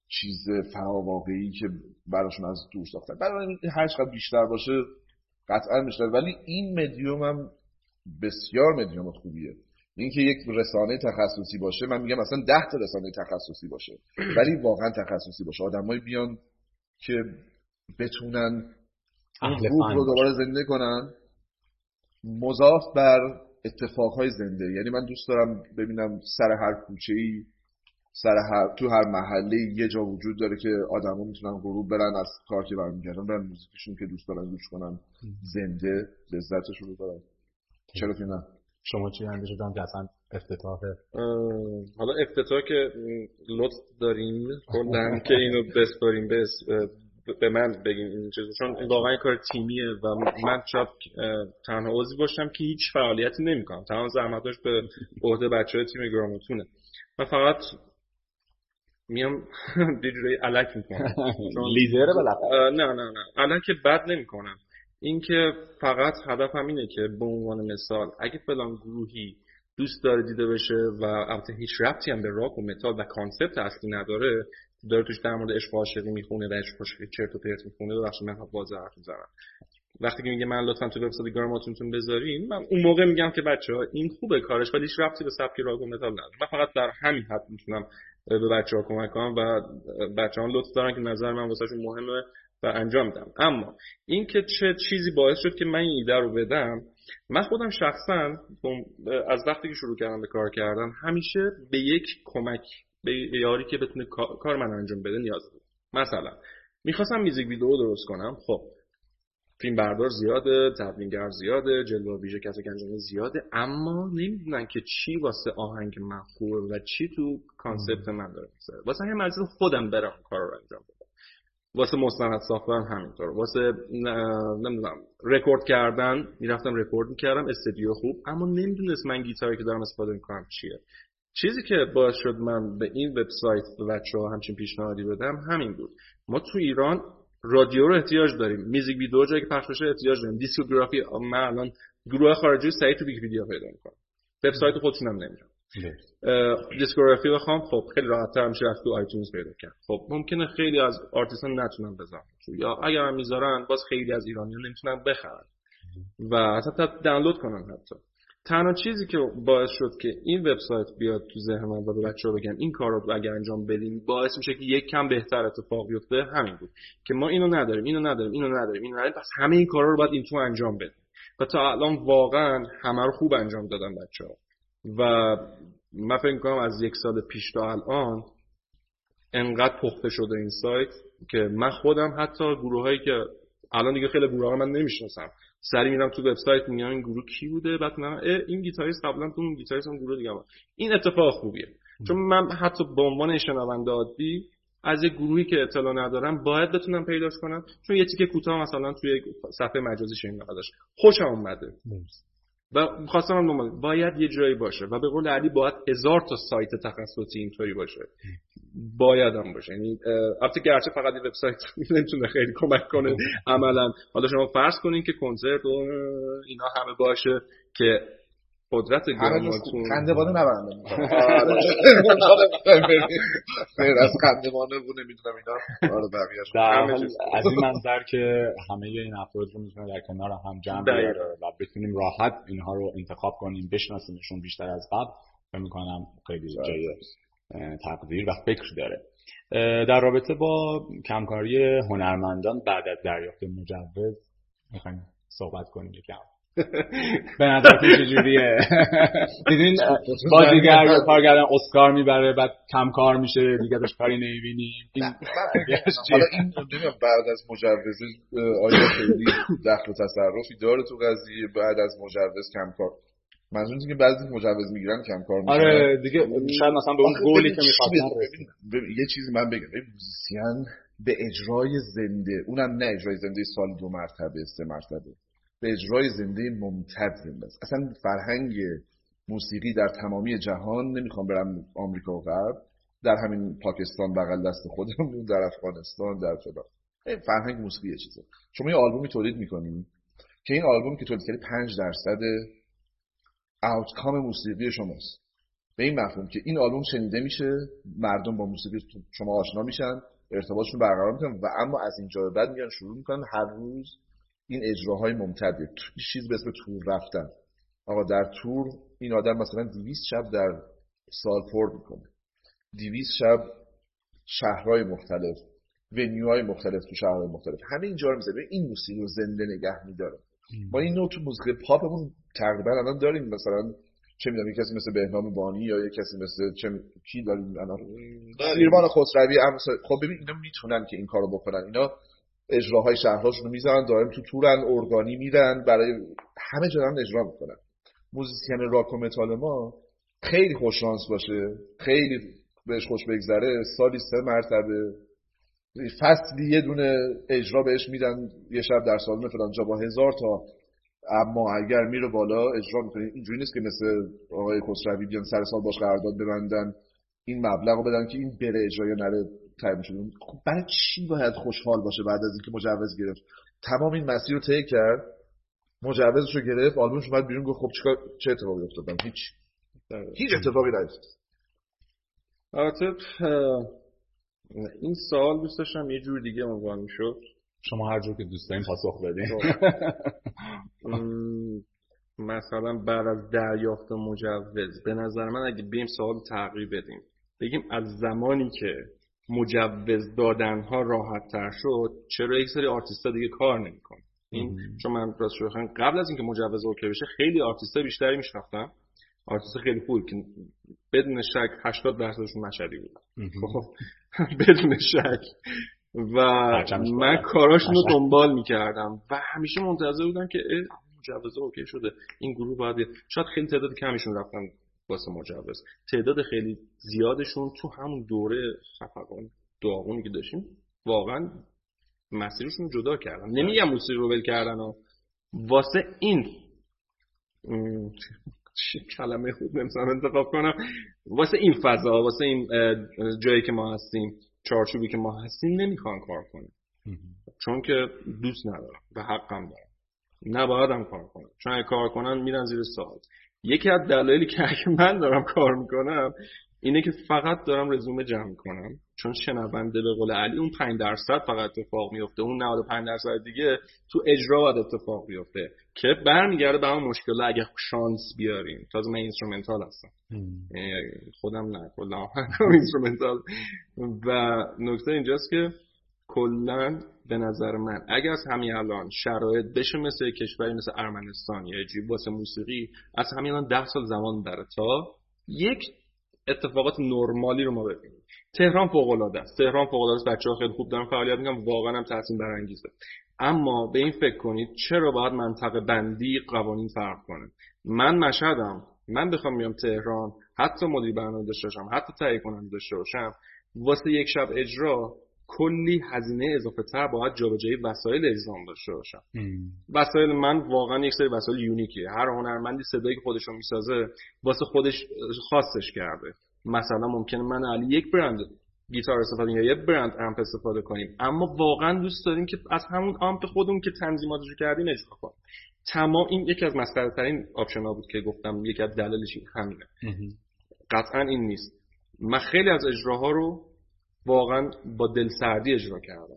چیز فراواقعی که براشون از دور ساختن. برای هر چقدر بیشتر باشه قطعا بیشتر. ولی این مدیوم هم بسیار مدیوم خوبیه. اینکه یک رسانه تخصصی باشه، من میگم مثلا 10 تا رسانه تخصصی باشه، ولی واقعا تخصصی باشه، آدمایی بیان که بتونن روح رو دوباره زنده کنن، مضاف بر اتفاقهای زنده. یعنی من دوست دارم ببینم سر هر کوچه‌ای، تو هر محله یه جا وجود داره که آدما میتونن غروب برن از کار که برمیگردن، برن موزیکشون که دوست دارن گوش کنن، زنده لذتش رو ببرن. چرا که نه؟ شما چی اندیشه دارم که اصلا افتتاحه؟ حالا افتتاح که لطف داریم کردن که اینو بسپاریم به من بگیم این چیزا، چون واقعا کار تیمیه و من شاید تنها عضوی باشم که هیچ فعالیتی نمی‌کنم، تمام زحمتاش به عهده بچه‌های تیم گراماتونه. من فقط میام دیجوری الک میکنم، لیزره بالا. نه الک بد نمیکنم. این که فقط هدفم اینه که به عنوان مثال اگه فلان گروهی دوست داره دیده بشه و البته هیچ ربطی هم به راک و متال و کانسپت اصلی نداره، داره توش در مورد عشق و عاشقی میخونه و عشق و عاشقی چرت و پرت میخونه، ببخشید من واضح حرف میزنم. وقتی که میگه من لطفا تو وبسایت گراماتونتون بذارین، من اون موقع میگم که بچه‌ها این خوبه کارش ولی هیچ ربطی به سبک راک و متال نداره. من فقط در همین حد میتونم به بچه‌ها کمک کنم و بچه‌ها لطف دارن که نظر من واسهشون مهمه و انجام میدم. اما اینکه چه چیزی باعث شد که من این ایده رو بدم، من خودم شخصا از وقتی که شروع کردم به کار کردن همیشه به یک کمک، به یاری که بتونه کار من انجام بده نیاز دارم. مثلا میخواستم میوزیک ویدئو درست کنم، خب فیلم بردار زیاده، تدوینگر زیاده، جلوه ویژه کسا گنجانه زیاده، اما نمیدونن که چی واسه آهنگ من خوبه و چی تو کانسپت من داره میذاره. واسه همین از خودم برم کار رو انجام بدم. واسه مستند ساختن همینطور، واسه نمیدونم رکورد کردن میرفتم رکورد میکردم استودیو خوب، اما نمیدونست من گیتاری که دارم استفاده میکنم چیه. چیزی که باعث شد من به این وبسایت و بچه‌ها همچین پیشنهادی بدم همین بود. ما تو ایران رادیو رو احتیاج داریم، میوزیک ویدیو جایی که پخش بشه احتیاج داریم، دیسکوگرافی. من الان گروه خارجی سعی تو ویکی‌پدیا پیدا می‌کنم، وبسایت خودشونم نمی‌رم. دیسکوگرافی بخوام خب خیلی راحت‌تر میشه رفت تو آیتونز پیدا کرد. خب ممکنه خیلی از آرتیست‌ها نتونن بزنن، یا اگر هم می‌ذارن باز خیلی از ایرانی‌ها نمی‌تونن بخرن و حتی دانلود کنن. حتی تنها چیزی که باعث شد که این وبسایت بیاد تو ذهن من و به بچه‌ها بگم این کار رو اگه انجام بدیم باعث میشه که یک کم بهتر اتفاق بیفته همین بود که ما اینو نداریم، پس همه این کارا رو باید این تو انجام بدیم و تا الان واقعا همه رو خوب انجام دادن بچه‌ها و من فکر می‌کنم از یک سال پیش تا الان انقدر پخته شده این سایت که من خودم حتی گروهایی که الان دیگه خیلی گروها من نمی‌شناسم سری میرم تو وبسایت میگم این گروه کی بوده، بعد من این گیتاریست قبلا تو اون گیتاریست اون گروه دیگه بود. این اتفاق خوبیه، چون من حتی به عنوان شنونده عادی از یه گروهی که اطلاع ندارم باید بتونم پیداش کنم، چون یه تیکه کوتاه مثلا توی صفحه مجازی شنیدم ازش خوشم اومده و می‌خواستم هم باید یه جایی باشه و به قول علی باید 1000 تا سایت تخصصی اینطوری باشه، بایدم باشه. یعنی البته گرچه فقط این وبسایت نمیتونه خیلی کمک کنه عملا، حالا شما فرض کنین که کنسرت و اینا همه باشه که قدرت گراماتون قنده‌بانو نبرنده می‌کنه. آره از قنده‌بانو نمی‌دونم اینا. آره بقیه‌اش از این منظر که همه این افراد رو می‌تونه در کنار هم جمع بیاره و بتونیم راحت اینها رو انتخاب کنیم، بشناسیمشون بیشتر از قبل. فکر می‌کنم خیلی جای تقدیر و فکر داره. در رابطه با کمکاری هنرمندان بعد از دریافت مجوز می‌خوایم صحبت کنیم یکم. به نظرتون چجوریه؟ دیدین بازیگر کارگردان اسکار میبره بعد کم کار میشه دیگه داشت کاری نمیبینیم. حالا این بعد از مجوز آیا خیلی دخل و تصرفی داره تو قضیه؟ بعد از مجوز کم کار منظورم اینه که بعضی مجوز میگیرن کم کار میکنن. آره دیگه شاید مثلا به اون گولی که میخواستن رسیدن. یه چیزی من بگم، موزیسین به اجرای زنده، اونم نه اجرای زنده سال 2 مرتبه 3 مرتبه، به اجرای زنده ممتد زنده است. اصلا فرهنگ موسیقی در تمامی جهان، نمیخوام برم آمریکا و غرب، در همین پاکستان بغل دست خودمون، در افغانستان، در فلان، فرهنگ موسیقی چیزه. شما یه آلبومی تولید میکنین که این آلبوم که تولید کردی 5% آوتکام موسیقی شماست. به این مفهوم که این آلبوم شنیده میشه، مردم با موسیقی شما آشنا میشن، ارتباطشون برقرار میکنن و اما از اینجا به بعد میان شروع میکنن هر روز این اجراهای ممتده، چیز به اسم تور رفتن. آقا در تور این آدم مثلا 200 شب در سالفورد میکنه، 200 شب شهرهای مختلف، ونیوهای مختلف تو شهرهای مختلف، همه اینجا رو میذاره. این موسیقی رو زنده نگه میداره. ما این نوع تو موسیقی پاپمون تقریبا الان داریم، مثلا چه میدونم کسی مثل بهنام بانی یا یک کسی مثل کی داریم الان، ایران خسروی. خب ببین اینا میتونن که این کارو بکنن، اینا اجراهای شهرهاشون رو میذارن، دارن تو تورن، ارگانی میرن، برای همه جا دارن اجرا میکنن. موزیسین راک و متال ما خیلی خوش شانس باشه، خیلی بهش خوش بگذره، سالی 3 مرتبه فصلی یه دونه اجرا بهش میدن، یه شب در سالن فلان جا با 1000 تا. اما اگر میره بالا اجرا میکنه، اینجوری نیست که مثل آقای خسروی بیان سر سال باش قرارداد ببندن، این مبلغو بدن که این بره اجرا یا نره تعیین شده. خب برای چی باید خوشحال باشه بعد از اینکه مجوز گرفت؟ تمام این مسیر رو طی کرد، مجوزش رو گرفت، آلبومش اومد بیرون، گفت خب چیکار، چه اتفاقی افتاد؟ هیچ اتفاقی نیفتاد. البته این سوال دوست داشتم یه جور دیگه موضوع میشد. شما هر جور که دوست دارین پاسخ بدین. مثلا بعد از دریافت مجوز به نظر من اگه بیم سوال تغییر بدیم، بگیم از زمانی که مجوز دادن ها راحت تر شد چرا یک سری آرتیستا دیگه کار نمیکنن؟ این چون من راست شروع کردم قبل از اینکه مجوز اوکی بشه خیلی آرتیستا بیشتری میشناختم، آرتیست خیلی خوب که بدون شک 80%شون مشهدی بودن بدون شک، و من کاراشون رو دنبال میکردم و همیشه منتظر بودم که مجوز اوکی شده این گروه باید بید. شاید خیلی تعداد کمیشون رفتن واسه مجوز، تعداد خیلی زیادشون تو همون دوره خفقان داغونی که داشتیم واقعا مسیرشون جدا کردن. نمیگم موسیقی رو ول کردن واسه این کلمه خود نمیتونم انتخاب کنم، واسه این فضا، واسه این جایی که ما هستیم، چارچوبی که ما هستیم نمیخوان کار کنیم چون که دوست ندارم و حقم دارم، نباید هم کار کنم چون اگه کار کنن میرن زیر سوال. یکی از دلایلی که من دارم کار میکنم اینه که فقط دارم رزومه جمع میکنم، چون شنونده به قول علی اون 5% فقط اتفاق میفته، اون 95% دیگه تو اجرا باید اتفاق بیفته که برمیگرده به اون مشکل. اگه شانس بیاریم، تازه من اینسترومنتال هستم خودم، نه کلا اینسترومنتال، و نکته اینجاست که کلا به نظر من اگر از همین الان شرایط بشه مثل کشوری مثل ارمنستان یا جیب واسه موسیقی، از همین الان 10 سال زمان داره تا یک اتفاقات نرمالی رو ما ببینیم. تهران فوق‌العاده است، تهران فوق‌العاده است، بچه‌ها خیلی خوب دارن فعالیت میکنن، واقعا هم تحسین برانگیزه. اما به این فکر کنید چرا باید منطقه بندی قوانین فرق کنه؟ من مشهدم، من بخوام میام تهران، حتی مدیر برنامه داشته باشم، حتی تهیه کننده داشته باشم، واسه یک شب اجرا کلی هزینه اضافه تر باید جابجایی وسایل الزام داشته باشم. وسایل من واقعا یک سری وسایل یونیکه، هر هنرمندی صدایی که خودش رو میسازه واسه خودش خاصش کرده. مثلا ممکنه من علی یک برند گیتار استفاده کنیم یا یک برند امپ استفاده کنیم، اما واقعا دوست داریم که از همون امپ خودمون که تنظیماتش رو کردیم اجرا کنیم. تمام این یکی از مسخره‌ترین آپشن‌ها بود که گفتم یکی از دلایلش همینه. قطعاً این نیست. من خیلی از اجراها رو واقعا با دلسردی اجرا کردم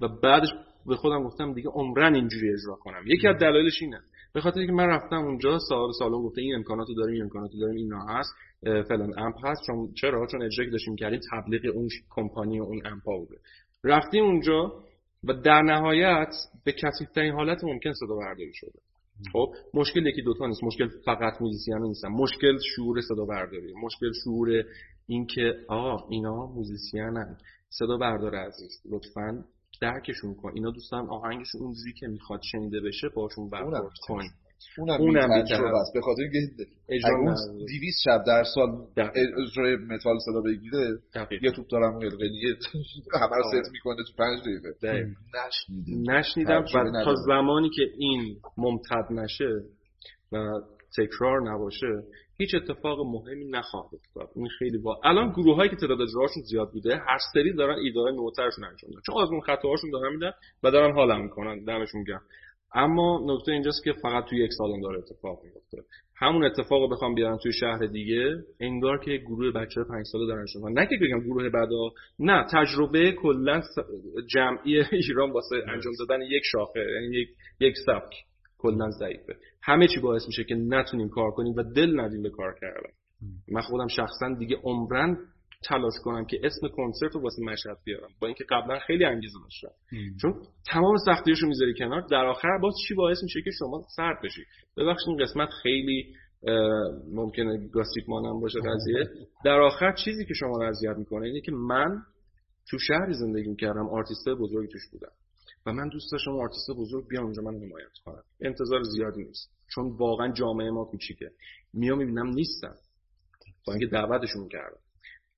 و بعدش به خودم گفتم دیگه عمرن اینجوری اجرا کنم. یکی از دلایلش اینه، به خاطر اینکه من رفتم اونجا سالون گفته این امکاناتو داریم، این امکاناتو داریم، اینا هست، فلان امپ هست. چون اجرایی که داشتیم کردیم تبلیغ اون کمپانی و اون امپا بوده. رفتیم اونجا و در نهایت به کثیف‌ترین حالت ممکن صدا برداری شده. خب مشکل یکی دوتا نیست، مشکل فقط موزیسیان نیست، مشکل شعور صدا برداری، مشکل شعور اینکه اینا موزیسینن، صدا بردار عزیز لطفاً درکشون کن، اینا دوستان آهنگشون اونجوری که میخواد شنیده بشه باشون برخورد کن. اونم تجربه است، به خاطر اینکه اجرا 200 شب در سال اجرای متال صدا بگیره، یه توپ دارم قلقلیه همه رو ست میکنه تو 5 دقیقه. نشنیدم و تا زمانی که این ممتد نشه و تکرار نباشه هیچ اتفاق مهمی نخواهد افتاد. این خیلی الان گروهایی که تعداد اجراشون زیاد بوده هر سری دارن ایده‌های نوترشون انجام میدن، چون آزمون خطاهاشون دارن میدن و دارن حالم میکنن، دمشون گرم. اما نکته اینجاست که فقط توی یک سالن داره اتفاق میفته. همون اتفاقو بخوام بیارن توی شهر دیگه انگار که گروه بچه‌ها 5 ساله دارن شما، نه که بگم گروه بعدا، نه، تجربه کلا جمعی ایران واسه انجام دادن یک شاخه، یعنی یک سبک کلا ضعیفه. همه چی باعث میشه که نتونیم کار کنیم و دل ندیم به کار کردن. من خودم شخصا دیگه عمرن تلاش کنم که اسم کنسرت رو واسه مشهد بیارم، با اینکه قبلا خیلی انگیزه داشتم، چون تمام سختیاشو میذاری کنار، در آخر باز چی باعث میشه که شما سرد بشی. ببخشید این قسمت خیلی ممکنه گاسیپ مانم باشه قضیه. در آخر چیزی که شما رو اذیت میکنه اینه که من تو شهری زندگی میکردم، آرتیستای بزرگی توش بودم و من دوست داشتم آرتیست بزرگ بیام اونجا منو حمایت کنه. انتظار زیادی نیست، چون واقعا جامعه ما کوچیکه. میام میبینم نیستن، با اینکه دعوتشون کردم،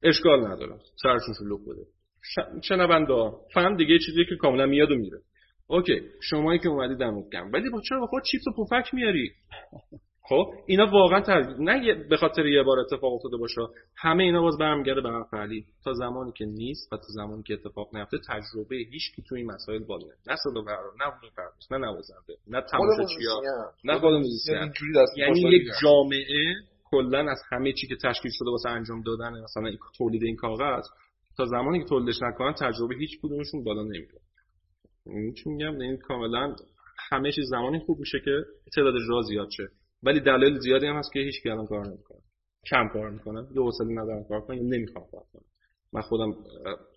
اشکال نداره، سرشون شلوغ بوده. شنونده فهم دیگه چیزی که کاملا میاد و میره. اوکی، شمایی که اومدی دمت گرم، ولی با چرا خودت چیپس و پفک میاری؟ خب اینا واقعا نه به خاطر یه بار اتفاق افتاده باشه. همه اینا باز برمیگرده به عقلی. تا زمانی که نیست و تا زمانی که اتفاق نیفته، تجربه هیچ کی تو این مسائل بالا نه صداور، نه فرمانده، نه نوازنده، نه تماشاچیا، نه خود موزیسین. یعنی یک جامعه کلا از همه چی که تشکیل شده واسه انجام دادن مثلا تولید این کاغذ، تا زمانی که تولیدش نکنن تجربه هیچ کدومشون بالا نمیره. چی میگم؟ این کاملا همه چیز زمانی خوب میشه که تعداد اجرا زیاد شه، ولی دلایل زیادی هم هست که هیچ کی الان کار نمیکنه، کم کار میکنه، یه حوصله ندارن کار کنن، نمیخوام کار کنم. من خودم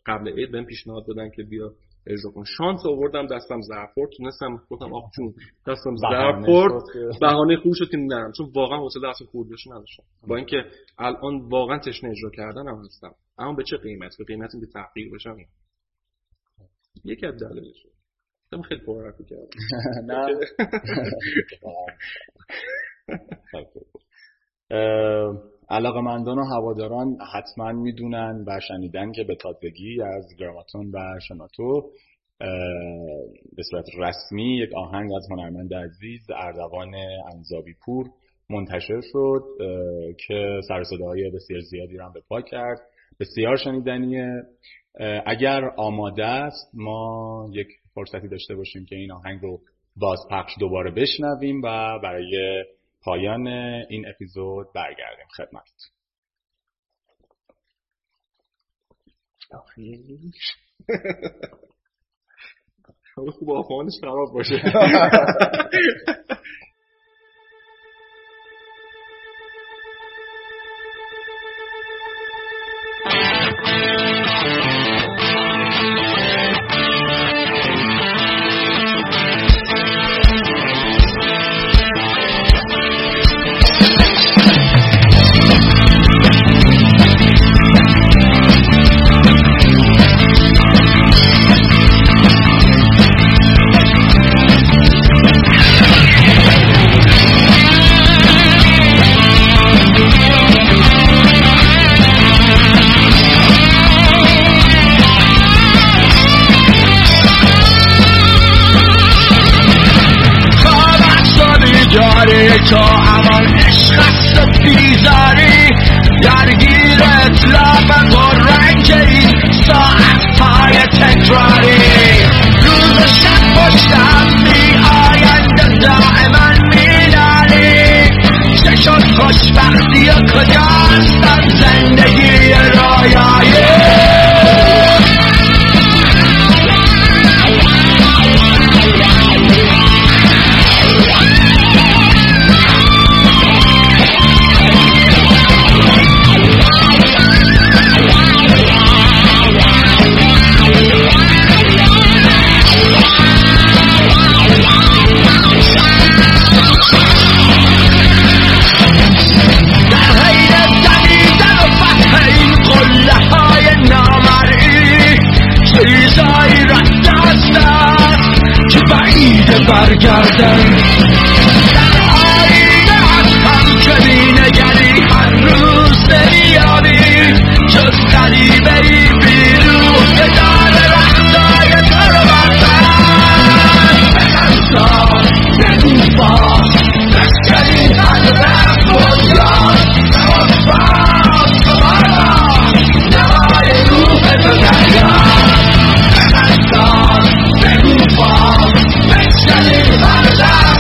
قبل عید بهم پیشنهاد دادن که بیا اجرا کن، شانس آوردم دستم ضعف خورد، تونستم گفتم آخ جون دستم ضعف خورد، بهانه خوب شد که نرم، چون واقعا حوصله اصلا خوردش نداشتم، با اینکه الان واقعا تشنه اجرا کردن هم هستم، اما به چه قیمت؟ به قیمتی که تحقیر بشم. یکی از دلایلش من خیلی پرحرفی کردم. نه علاقه‌مندان و هواداران حتما میدونن و شنیدن که به تازگی از گراماتون و شنوتو به صورت رسمی یک آهنگ از هنرمند عزیز اردوان انزابی پور منتشر شد که سر و صداهای بسیار زیادی را به پا کرد. بسیار شنیدنیه. اگر آماده است ما یک فرصتی داشته باشیم که این آهنگ رو بازپخش دوباره بشنویم و برای پایان این اپیزود برگردیم خدمت. خوب آفانش خراب باشه. تو همان عشق است بیزاری، درگیر اطلاف و رنج این ساعت های تکراری، روز و شب پشت هم می آیند دائما می نالی، چه شد خوشبختی و کجا هستم زندگی رویایی؟ برگردن در آینه از هم که می نگری، هر روز نمیابی جز قریبه ای بیروح به دار رختای تو رو بردن، بخنسا نگو باز نسکنی از رفت و زیاد نمازباز بمانا نمای روح تو درگاه، بخنسا نگو باز. Let's get it out of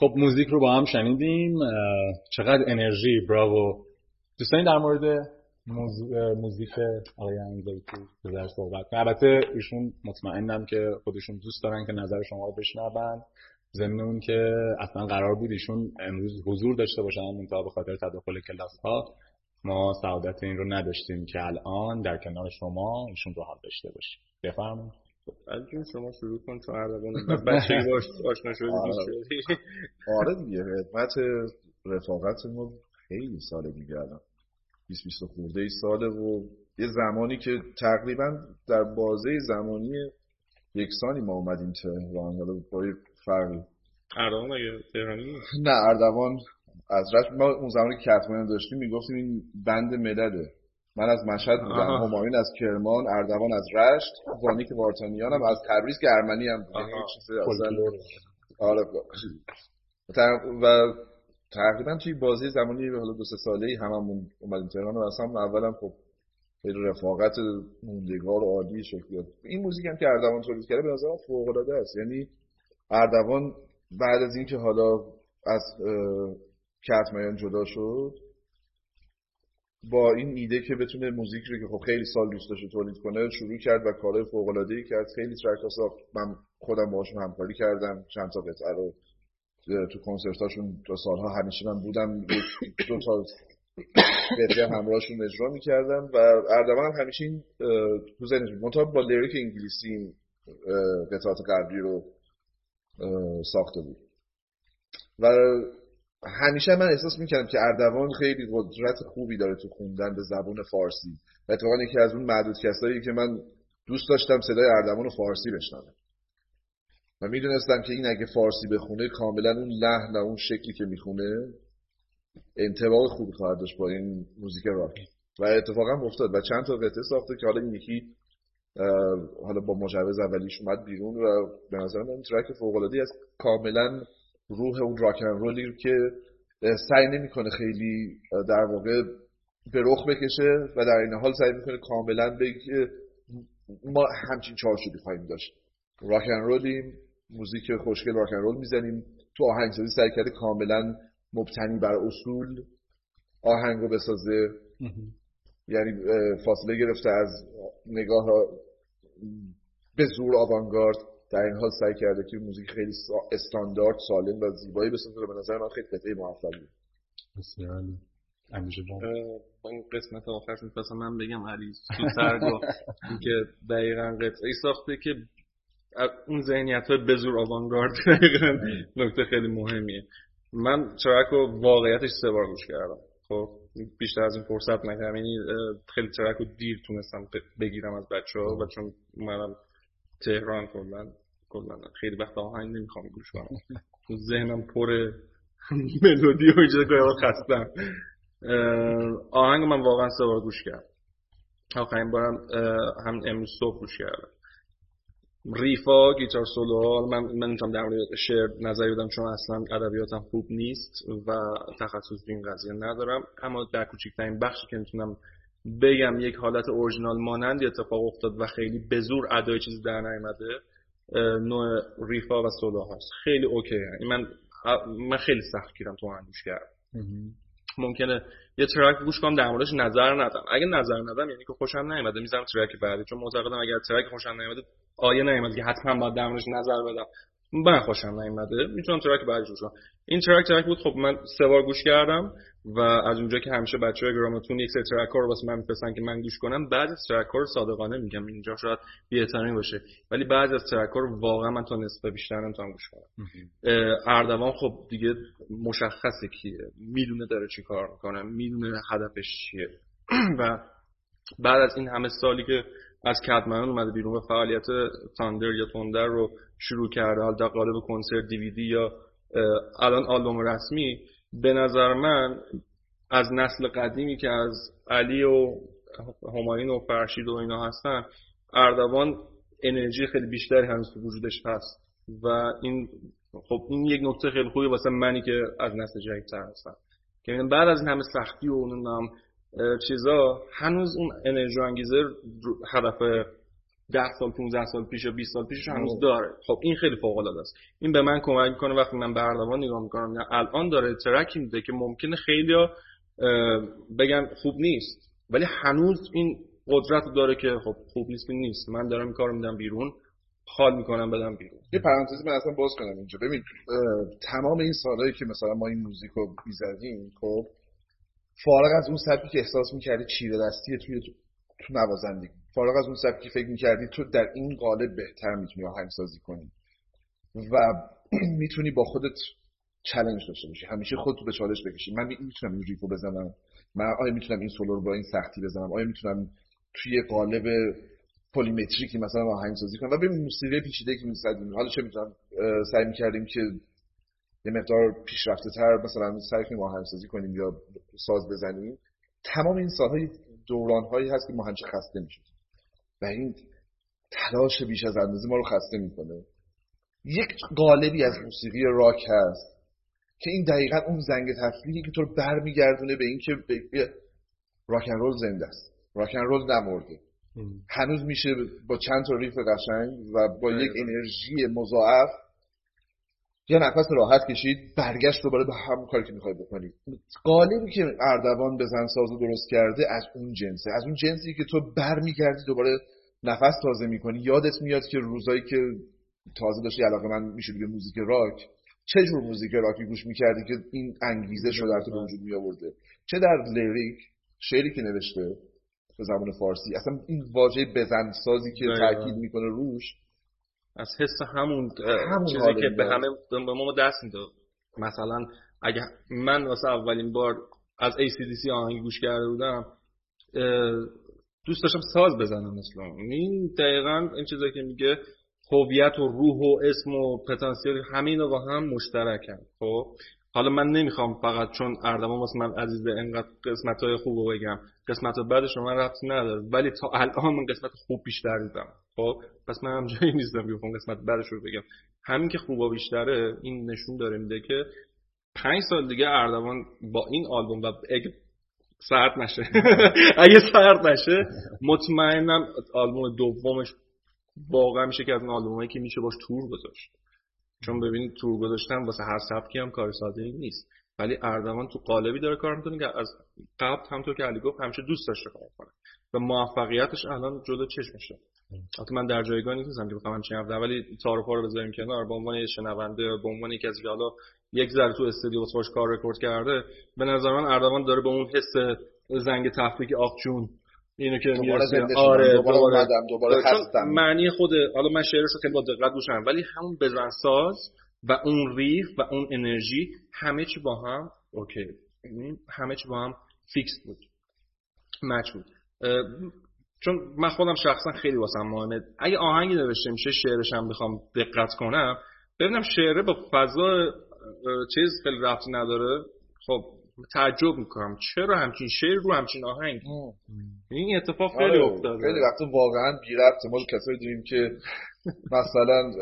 خب موزیک رو با هم شنیدیم. چقدر انرژی، براو دوستانی. در مورد موزیک آقای انزابی پور بذار صحبت. البته ایشون مطمئنم که خودشون دوست دارن که نظر شما رو بشنون، ضمن اون که اصلا قرار بود ایشون امروز حضور داشته باشن، منتها به خاطر تداخل کلاس‌ها ما سعادت این رو نداشتیم که الان در کنار شما ایشون رو حال داشته باشیم. بفرمایید. از جون شما شروع کن تا اردوان بچه‌ای باش آشنا شدی. آره دیگه، خدمت رفاقت ما خیلی ساله دیگه، الان 20 خورده ساله و یه زمانی که تقریبا در بازه زمانی یکسانی ما اومدیم تهران. حالا با یه فرق اردوان اگه تهرانی نه اردوان از رشت. ما اون زمانی که کهتمیان داشتیم میگفتیم این بند مدده. من از مشهد بودم، همایون از کرمان، اردوان از رشت، زانی که بارتانیان هم از تبریز که ارمنی هم بودیم. آره و تقریبا توی بازی زمانی حالا 2-3 ساله‌ای هممون اومدیم تهران و اصلا اولم خب رفاقت موندگار و عالی شکل داد. این موزیک هم که اردوان تولید کرده به نظرم فوق‌العاده است. یعنی اردوان بعد از اینکه حالا از کهتمیان جدا شد با این ایده که بتونه موزیک رو که خب خیلی سال دوست داشت تولید کنه شروع کرد و کارهای فوق‌العاده‌ای کرد. خیلی ترک‌ها ساخت، من خودم باهاشون همکاری کردم، چند تا قطعه رو تو کنسرتاشون تا سالها همیشه من بودم، 2 تا قطعه همراهشون اجرا می‌کردم و اردوان هم همیشه این تو ذهنش مطابق با لیریک انگلیسی قطعات غربی رو ساخته بود و همیشه من احساس می‌کردم که اردوان خیلی قدرت خوبی داره تو خوندن به زبان فارسی و اتفاقاً یکی از اون معدود کسایی که من دوست داشتم صدای اردوان رو فارسی بشنوم و میدونستم که این اگه فارسی بخونه کاملا اون لحن و اون شکلی که میخونه انطباق خوبی خواهد داشت با این موزیک راک و اتفاقاً افتاد و چند تا قطعه ساخته که حالا این یکی حالا با مجوز اولیش اومد بیرون و به نظر من ترک فوق‌العاده‌ای است. کاملا روح اون راک اند رولی که سعی نمی‌کنه خیلی در واقع به رخ بکشه و در این حال سعی می‌کنه کاملا بگه ما همچین چارچوبی خواهیم داشت، راک اند رولیم، موزیک خوشگل راک اند رول می‌زنیم. تو آهنگسازی سعی کرده کاملا مبتنی بر اصول آهنگو بسازه یعنی فاصله گرفته از نگاه به زور آوانگارد، در این حال سعی کرده که موزیک خیلی استاندارد سالم و زیبایی بسازه. به نظر من خیلی قطعه موفقی بود. بسیار اندیشه با این قسمت آخرش می‌خواستم من بگم علی سنایی که دقیقاً قطعه ساخته که اون ذهنیت‌های به زور آوانگارد دقیقاً نکته خیلی مهمیه. من ترک رو واقعیتش 3 بار گوش کردم، خب بیشتر از این فرصت نکردم. یعنی خیلی ترک رو دیر تونستم بگیرم از بچه‌ها و چون منم تهران کلا خیلی وقت آهنگ نمیخوام گوش کنم، تو ذهنم پر ملودی و اینجا گاهی خستم. آهنگ من واقعا 3 بار گوش کردم، آخرین بارم هم امروز صبح گوش کردم. ریفا، گیتار سولوها، من نمیتونم در مورد شعر نظری بدم چون اصلا ادبیاتم خوب نیست و تخصص به این قضیه ندارم، اما در کوچکترین بخشی که میتونم بگم یک حالت اورجینال مانند اتفاق افتاد و خیلی به زور ادای چیزی در نیامده نوع ریفا و سولوها هست. خیلی اوکی، یعنی من خیلی سخت گیرم تو اندوش کردم. ممکنه یه ترک گوش کنم در موردش نظر ندم، اگه نظر ندم یعنی که خوشم نیامده میذارم ترک بعدی، چون معتقدم اگر ترک خوشم نیامده آیه نیامد که حتما باید در موردش نظر بدم. من خوشم نیامده میتونم ترک بعدی گوش کنم. این ترک بود، خب من 3 بار گوش کردم و از اونجا که همیشه بچه‌های گراماتون یک سری ترک‌ها رو واسه من می‌فرستن که من گوش کنم، بعضی از ترک‌ها رو صادقانه میگم اینجا شاید بی‌احترامی باشه، ولی بعضی از ترک‌ها رو واقعا من تا نصف بیشتر نمیتونم گوش کنم. اردوان خب دیگه مشخصه کیه، میدونه داره چی کار می‌کنه، میدونه هدفش چیه و بعد از این همه سالی که از کهتمیان اومده بیرون و فعالیت تندر یا تندر رو شروع کرده، حالا در قالب کنسرت، دیویدی یا الان آلبوم رسمی، به نظر من از نسل قدیمی که از علی و همایون و فرشید و اینا هستن، اردوان انرژی خیلی بیشتری هنوز تو وجودش هست و این خب این یک نکته خیلی خوبی واسه منی که از نسل جدیدتر هستم که ببینم بعد از این همه سختی و اونم چیزا هنوز اون انرژی انگیزه هدف 10 سال 15 سال پیش یا 20 سال پیشش هنوز داره. خب این خیلی فوق العاده است. این به من کمک میکنه وقتی من به اردوان نگاه میکنم الان داره ترکی میده که ممکنه خیلی‌ها بگن خوب نیست، ولی هنوز این قدرت داره که خب خوب نیست. من دارم این کارو میدم بیرون، حال میکنم بدم بیرون. یه پرانتزی من اصلا باز کنم اینجا. ببین تمام این سالایی که مثلا ما این موزیکو می‌زدیم، خب فارغ از اون سبکی که احساس می‌کردی چیره دستیه توی تو نوازندگی، فارغ از اون سبکی فکر می‌کردی تو در این قالب بهتر می‌تونی آهنگسازی کنی و می‌تونی با خودت چالش داشته باشی، همیشه خودت به چالش بکشی. من می‌تونم این ریفو بزنم، من آیا می‌تونم این سولو رو با این سختی بزنم، آیا می‌تونم توی قالب پلیمتریکی مثلا آهنگسازی کنم. و به موسیقی پیچیده که می‌سازیم حالا چه می‌تونم سعی می‌کردیم که یه مقدار پیشرفته‌تر مثلا سعی کنیم آهنگسازی کنیم یا ساز بزنیم. تمام این سال‌های دوران‌هایی هست که ما همیشه خسته می‌شیم و این تلاش بیش از اندازه ما رو خسته می‌کنه. یک قالبی از موسیقی راک هست که این دقیقاً اون زنگ تفریحی که تو رو برمیگردونه به اینکه راک اند رول زنده است، راک اند رول نمرده، هنوز میشه با چند تا ریف قشنگ و با یک انرژی مضاعف یه نفس راحت کشید، برگشت دوباره به همون کاری که میخوای بکنی. قالبی که اردوان بزن سازو درست کرده از اون جنسه، از اون جنسی که تو برمیگردی دوباره نفس تازه میکنی. یادت میاد که روزایی که تازه داشتی علاقه‌مند میشدی به موزیک راک، چه جور موزیک راکی گوش میکردی که این انگیزه شده در تو وجود میآورده؟ چه در لیریک، شعری که نوشته به زبان فارسی، اصلا این واژه بزن سازی که تاکید میکنه روش، از حس همون چیزی که به همه به ما دست میده. مثلا اگه من واسه اولین بار از ACDC آهنگ گوش کرده بودم، دوست داشتم ساز بزنم مثلا. این دقیقاً این چیزی که میگه هویت و روح و اسم و پتانسیل همین رو با هم مشترکن. خب حالا من نمیخوام فقط چون اردوان واسه من عزیزه اینقدر قسمت‌های خوبو بگم، قسمت‌ها بعدش رو من ربطی نداره، ولی تا الان من قسمت خوب بیشتر دیدم. خب پس من هم جایی نیستم که بخوام قسمت بعدش رو بگم. همین که خوبا بیشتره، این نشون داره میده که 5 سال دیگه اردوان با این آلبوم و اگه سرد نشه مطمئنم آلبوم دومش واقعا میشه که از اون آلبومایی که میشه باش تور گذاشت. چون ببینید تور گذاشتن واسه هر سبکی هم کار ساده نیست، ولی اردوان تو قالبی داره کار میکنه که از قبل همونطور که علی گفت همیشه دوست داشته کار کنه و موفقیتش الان جلو چشمشه. البته من در جایگاه نیستم که بخوام همچین حرف، ولی تعارفا رو بذاریم کنار. به عنوان یه شنونده، به عنوان یکی از حالا یک ذره تو استودیو واسش کار رکورد کرده، به نظر من اردوان داره به اون حس زنگ تفریحی آخجون اینو که میرسه، آره دوباره هستم. معنی خود حالا من شعرش رو خیلی با دقت گوشم، ولی همون بزنساز و اون ریف و اون انرژی همه چی با هم اوکی، همه چی با هم فیکس بود، مچ بود. چون من خودم شخصا خیلی واسم مهمه اگه آهنگی نوشته میشه شعرش هم بخوام دقت کنم ببینم شعره با فضا چیز خیلی ربطی نداره، خب تعجب میکنم چرا همچین شعر رو همچین آهنگ. این اتفاق خیلی افتاده. خیلی وقتا واقعا بی ربطه. ما کسایی دیدیم که مثلا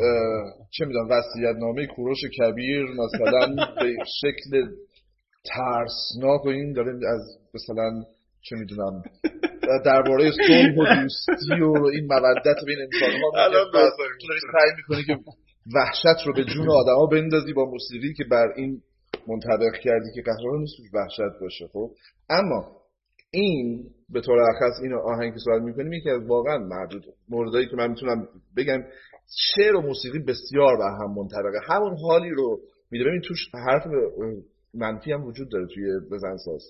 چه میدونم وصیت‌نامه کوروش کبیر مثلا به شکل ترسناک و این داره از مثلا چه میدونم درباره صلح و دوستی و این مودت بین انسان‌ها سعی میکنه که وحشت رو به جون آدم‌ها بندازی با موسیقی که بر این منطبق کردی که قهرمان نیست وحشت باشه. خب اما این به طور خاص این آهنگ که صحبت می‌کنیم یکی از واقعا معدود موردایی که من میتونم بگم شعر و موسیقی بسیار به هم منطبقه، همون حالی رو میده. ببین توش حرف منفی هم وجود داره توی بزنساز،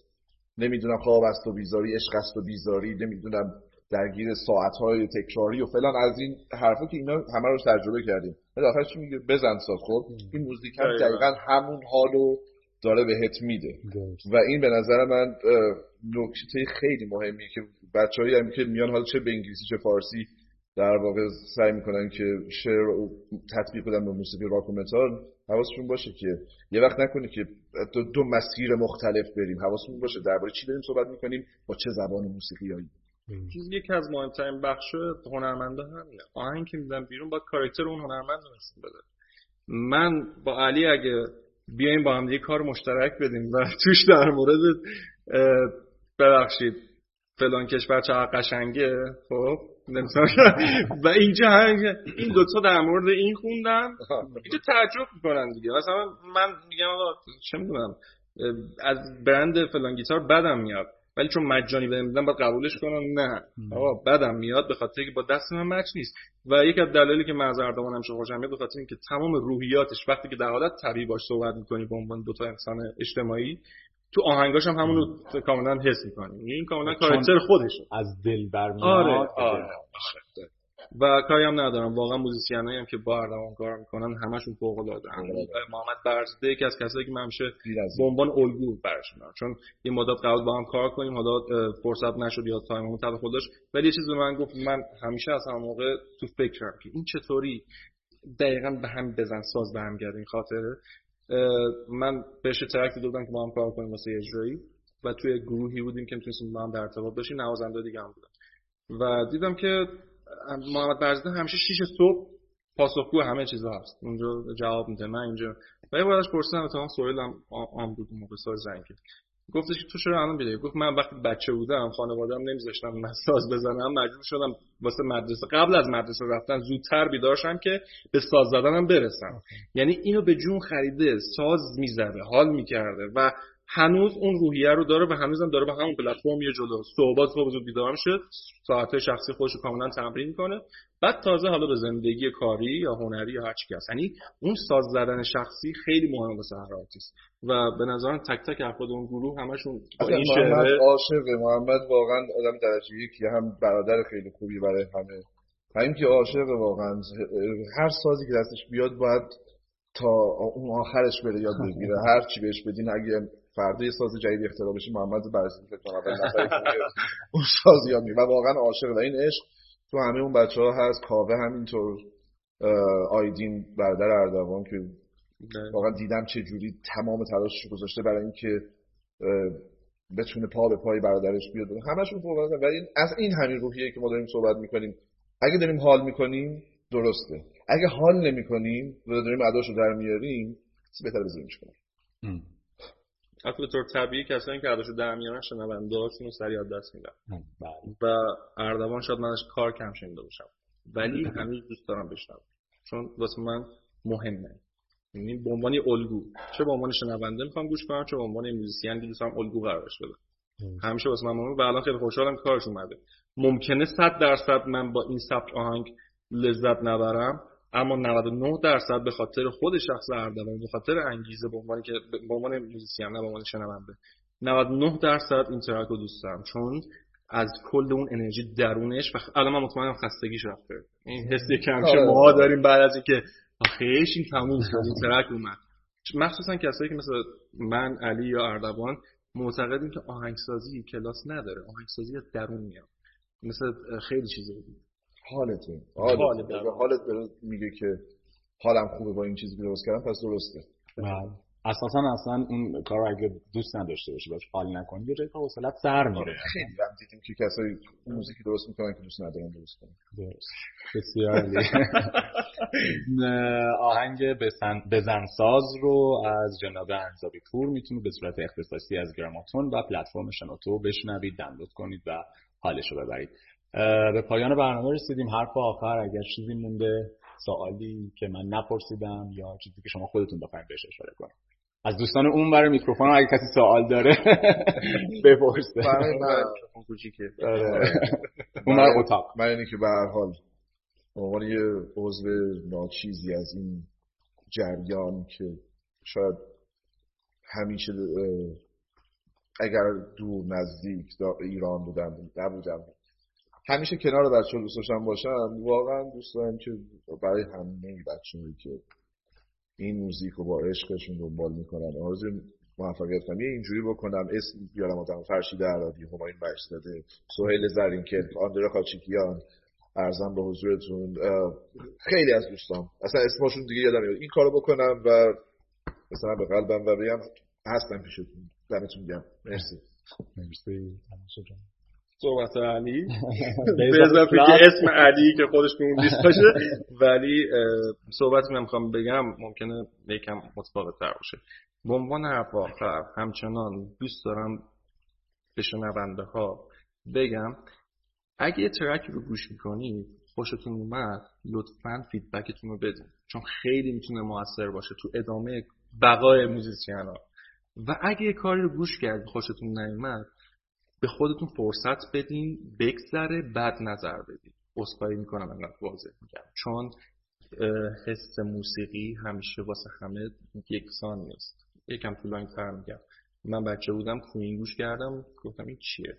نمیدونم خواب است و بیزاری، عشق است و بیزاری، نمیدونم درگیر ساعت‌های تکراری و فلان، از این حرفا که اینا همه رو تجربه کردیم. بعد آخرش چی میگه؟ بزن ساز. خب این موزیک هم دقیقاً همون حالو داره بهت میده و این به نظر من نکته خیلی مهمیه که بچه‌هایی هم که میان حالا چه به انگلیسی چه فارسی در واقع سعی میکنن که شعر رو تطبیق بدن به موسیقی راک و متال، حواسشون باشه که یه وقت نکنه که دو مسیر مختلف بریم. حواسمون باشه درباره چی داریم صحبت میکنیم، با چه زبان موسیقیایی. یکی از مهمترین بخش هنرمنده همینه. آهنگ که میدم بیرون باید کاراکتر اون هنرمند رو نشون بده. من با علی اگه بیایم با هم دیگه کار مشترک بدیم و توش در مورد ببخشید فلان کشور چقدر قشنگه، خب و اینجا این دوتا در مورد این خوندم، اینجا تعجب میکنن دیگه. مثلا من میگم آقا چه میدونم از برند فلان گیتار بدم میاد، ولی چون مجانی بهم میدن باید قبولش کنم. نه آقا بدم میاد به خاطر اینکه با دست من مچ نیست، و یکی از دلایلی که من از اردوان همیشه خوشم میاد به خاطر اینکه تمام روحیاتش وقتی که در حالت طبیعی باش صحبت میکنی به عنوان دو تا انسان اجتماعی، تو آهنگاش هم همونو کاملا حس میکنی. این کاملا کاراکتر خودشه، از دل برمیاد. آره. و کاری هم ندارم واقعا، موزیسینایی هم که با اردوان کار میکنن همشون فوق العاده ان. محمد برزده یکی از کسایی که من همیشه به عنوان الگو برش میارم، چون یه مدت قبل با هم کار کنیم، حالا فرصت نشد یا تایممون طبق خودش، ولی یه چیزی من گفت، من همیشه از همون موقع تو فکرم که این چطوری دقیقاً به هم بزن، ساز به هم گرده. این خاطره من بهش ترک دادم که ما هم کار کنیم واسه اجرایی، و توی گروهی بودیم که میتونستیم با هم در ارتباط باشیم، نوازنده دیگه هم بودن، و دیدم که محمد برزده همیشه 6 صبح پاسخگو همه چیزا هست، اونجا جواب میده، من اینجا. و یه بارش پرسیدم تا هم سویلم آم بود، موقع سال زنگ کرد، گفتش تو چرا الان بیداری؟ گفت من وقتی بچه بودم خانواده‌ام نمیذاشتن من ساز بزنم، مجبور شدم واسه مدرسه قبل از مدرسه رفتن زودتر بیدار شم که به ساز زدنم برسم. یعنی اینو به جون خریده، ساز میزده، حال میکرده، و هنوز اون روحیه رو داره و هنوزم داره به همون پلتفرم یه جلو صحبات خوب زود بیدارم شد، ساعت‌های شخصی خودش رو کاملا تمرین می‌کنه، بعد تازه حالا به زندگی کاری یا هنری یا هر چیزی هست. یعنی اون ساز زدن شخصی خیلی مهمه واسه هر آرتیست، و به نظرم تک تک افراد اون گروه همشون این شعر عاشقه. محمد واقعا آدم درجه یکی، هم برادر خیلی خوبی برای همه، همین که عاشقه واقعا، هر سازی که دستش بیاد باید تا اون آخرش بره یاد بگیره، هر چی بهش بدین. اگه فردا یه ساز جدید اختراع بشه، محمد برزده فکر کنم اول نفری که اون ساز یاد میگیره، و واقعا عاشق. و این عشق تو همه اون بچه‌ها هست، کاوه همینطور، آیدین برادر اردوان که واقعا دیدم چه جوری تمام تلاشش رو گذاشته برای اینکه بتونه پا به پای برادرش بیاد، همشون فوق العاده. ولی از این همین روحیه که ما داریم صحبت می‌کنیم، اگه داریم حال می‌کنیم درسته، اگه حال نمی‌کنیم و داریم اداشو در میاریم بهتره بزنیمش کنیم. حتی به طور طبیعی کسایی که عداشو در میانه شنونده هاشون رو سریع دست میدن، و اردوان شاید منش کار کم شنیده باشم، ولی همیشه دوست دارم بشنوم، چون واسه من مهمه. یعنی به عنوان الگو، چه به عنوان شنونده میخوام گوش کنم، چه به عنوان موزیسین که دوستم الگو قرارش بده، همیشه واسه من مهمه. و الان خیلی خوشحالم که کارش اومده. ممکنه 100% من با این سبک آهنگ لذت نبرم، اما 99% به خاطر خود شخص اردوان، به خاطر انگیزه، به عنوان که به عنوان موزیسین نه به عنوان شنونده، 99% این ترک رو دوست دارم، چون از کل اون انرژی درونش. و الان من مطمئنم خستگیش رفته، این حسی که همیشه ماها داریم بعد از اینکه آخیش این تموم شد این ترک اومد. مخصوصا کسایی که مثل من، علی یا اردوان معتقدیم که آهنگسازی کلاس نداره، آهنگسازی از درون میاد، مثل خیلی چیزا دیگه. حالت برای میگه که حالم خوبه با این چیزی که درست کردم، پس درسته. اصلا این کار رو اگه دوست نداشته باشه، باشه حال نکنی، یه جایی که حوصله‌ات سر میره. خیلی هم دیدیم که کسایی موزیکی درست میکنن که دوست ندارن درست کنن. درست. بسیار عالی. آهنگ بزنساز رو از جناب انزابی پور میتونید به صورت اختصاصی از گراماتون و پلتفرم شنوتو بشنوید، دانلود کنید و حالش رو ببرید. به پایان برنامه رسیدیم. حرف آخر اگر چیزی مونده، سوالی که من نپرسیدم یا چیزی که شما خودتون بخواید بهش اشاره کنید، از دوستان اون برای میکروفون اگه کسی سوال داره بپرسه. برای من میکروفون کوچیکه، اون برای اتاق من. اینکه به هر حال اون یه عضو ناچیزی از این جریان که شاید همیشه اگر دور نزدیک ایران بودم نبودم، همیشه کنار بچه‌ها دوست داشتم باشم. واقعا دوست دارم که برای همه بچه‌هایی که این موزیک رو با عشقشون دنبال میکنن آرزوی موفقیت کنم. یه اینجوری بکنم اسم بیارم آدم، فرشید عربی، همایون بخشزاده، سهیل زرینکل، آندره خاچکیان، ارزم به حضورتون خیلی از دوستان اصلا اسمشون دیگه یادم نمیاد. این کارو بکنم و مثلا به قلبم و بگم هستم پیشتون، دمتون گرم. مرسی. صحبت علی به اضافه که اسم علی که خودش به اون لیست باشه، ولی صحبتی که میخوام بگم ممکنه یکم متفاوت‌تر باشه. به عنوان حرف آخر همچنان دوست دارم به شنونده ها بگم اگه یه ترک رو گوش میکنید خوشتون اومد لطفاً فیدبکتون رو بدین، چون خیلی میتونه موثر باشه تو ادامه بقای موزیسیانا. و اگه یه کاری رو گوش کردید خوشتون نیومد به خودتون فرصت بدین بگذره بعد نظر بدین. عذرخواهی میکنم انقدر واضح میگم، چون حس موسیقی همیشه واسه همه یکسان نیست. یکم طولانی‌تر میگم، من بچه بودم کوین گوش کردم گفتم این چیه،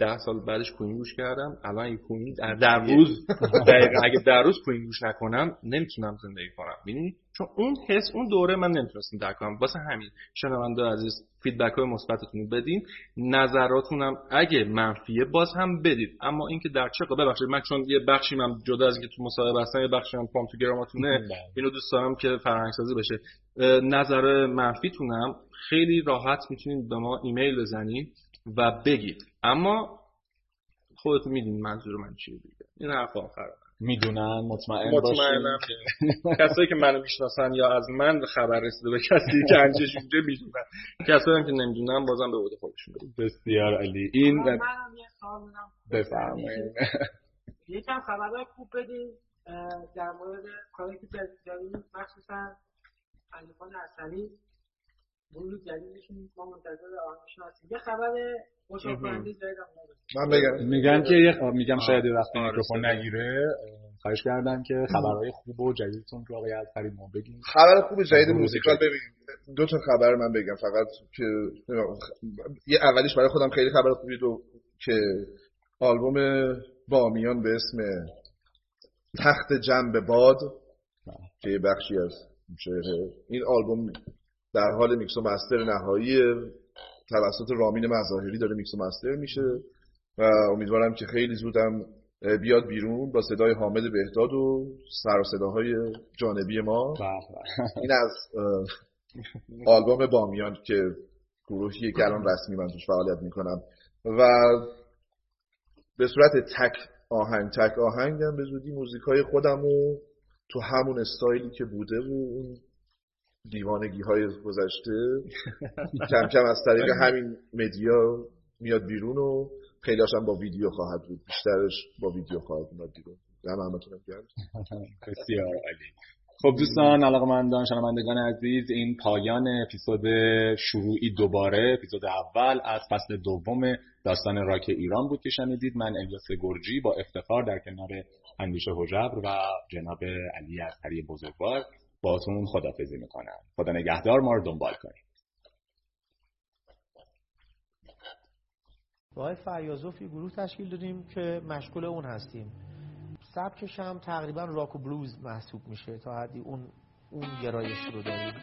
10 سال بعدش کوین گوش کردم، الان این کوین در روز دقیقاً اگه در روز کوین گوش نکنم نمیتونم زندگی کنم. ببینید چون اون حس اون دوره من نمیتونستم درک کنم. واسه همین شنونده عزیز فیدبک‌های مثبتتون رو بدین، نظراتونم اگه منفیه باز هم بدید، اما اینکه در چه ببخشید من چون یه بخشی من جدا از اینکه تو مصاحبه هستم یه بخشی من پام تو گراماتونه، اینو دوست دارم که فرهنگ‌سازی بشه. نظر منفیتونم خیلی راحت میتونید به ما ایمیل بزنید و بگید، اما خودت میدونی منظور من چیه دیگه. این حرف آخره میدونن مطمئنم کسایی که منو میشناسن یا از من خبر رسیده به کسی که انجش اونجا میدونن، کسایی هم که نمیدونن بازم به عهده خودشون بده. بسیار عالی. این من یه سوال دارم بفرمایید، یکم خبرای خوب بدید در مورد کاری که دارین، مخصوصا علیمان اصلی بولو جدیدشون ما منتظر آنشون هستیم. یه خبر مشابه‌اندیش دارم میگم که میگم شاید وقتی میکروفون نگیره خواهش کردم که خبرهای خوب و جدیدتون رو آقای ازهری ما بگیم. خبر خوب جدید موزیکال ببین 2 تا خبر من بگم فقط، که یه اولیش برای خودم خیلی خبر خوبی دو که آلبوم بامیان به اسم تخت جنب باد که بخشی از این آلبوم در حال میکس و مستر نهایی توسط رامین مظاهری داره میکس و مستر میشه و امیدوارم که خیلی زودم بیاد بیرون با صدای حامد بهداد و سر و صداهای جانبی ما. این از آلبوم بامیان که گروهی گرام رسمی من توش فعالیت میکنم و به صورت تک آهنگم به زودی موزیکای خودمو تو همون استایلی که بوده و دیوانگی های گذشته کم کم از طریق همین مدیا میاد بیرون و خیلی‌هاش هم با ویدیو خواهد بود، بیشترش با ویدیو خواهد اومد بیرون. همه‌تونم گرد. بسیار عالی. خب دوستان علاقه‌مندان شنوندگان عزیز، این پایان اپیزود شروعی دوباره اپیزود اول از فصل دوم داستان راک ایران بود که شنیدید. من الیاس گورجی با افتخار در کنار اندیشه هژبر و جناب علی ازهری بزرگوار باهاتون خداحافظی میکنم. خدا نگهدار، ما رو دنبال کنید. با فریازوف یه گروه تشکیل دادیم که مشغول اون هستیم. سبکش هم تقریبا راک و بلوز محسوب میشه، تا حدی اون گرایش رو داریم.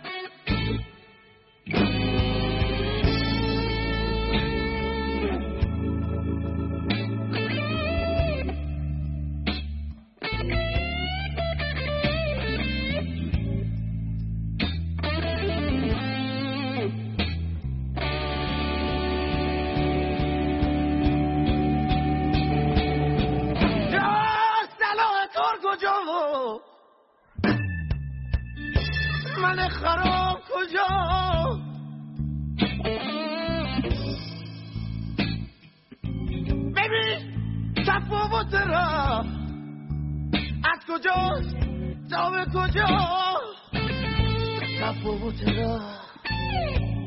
I'll be your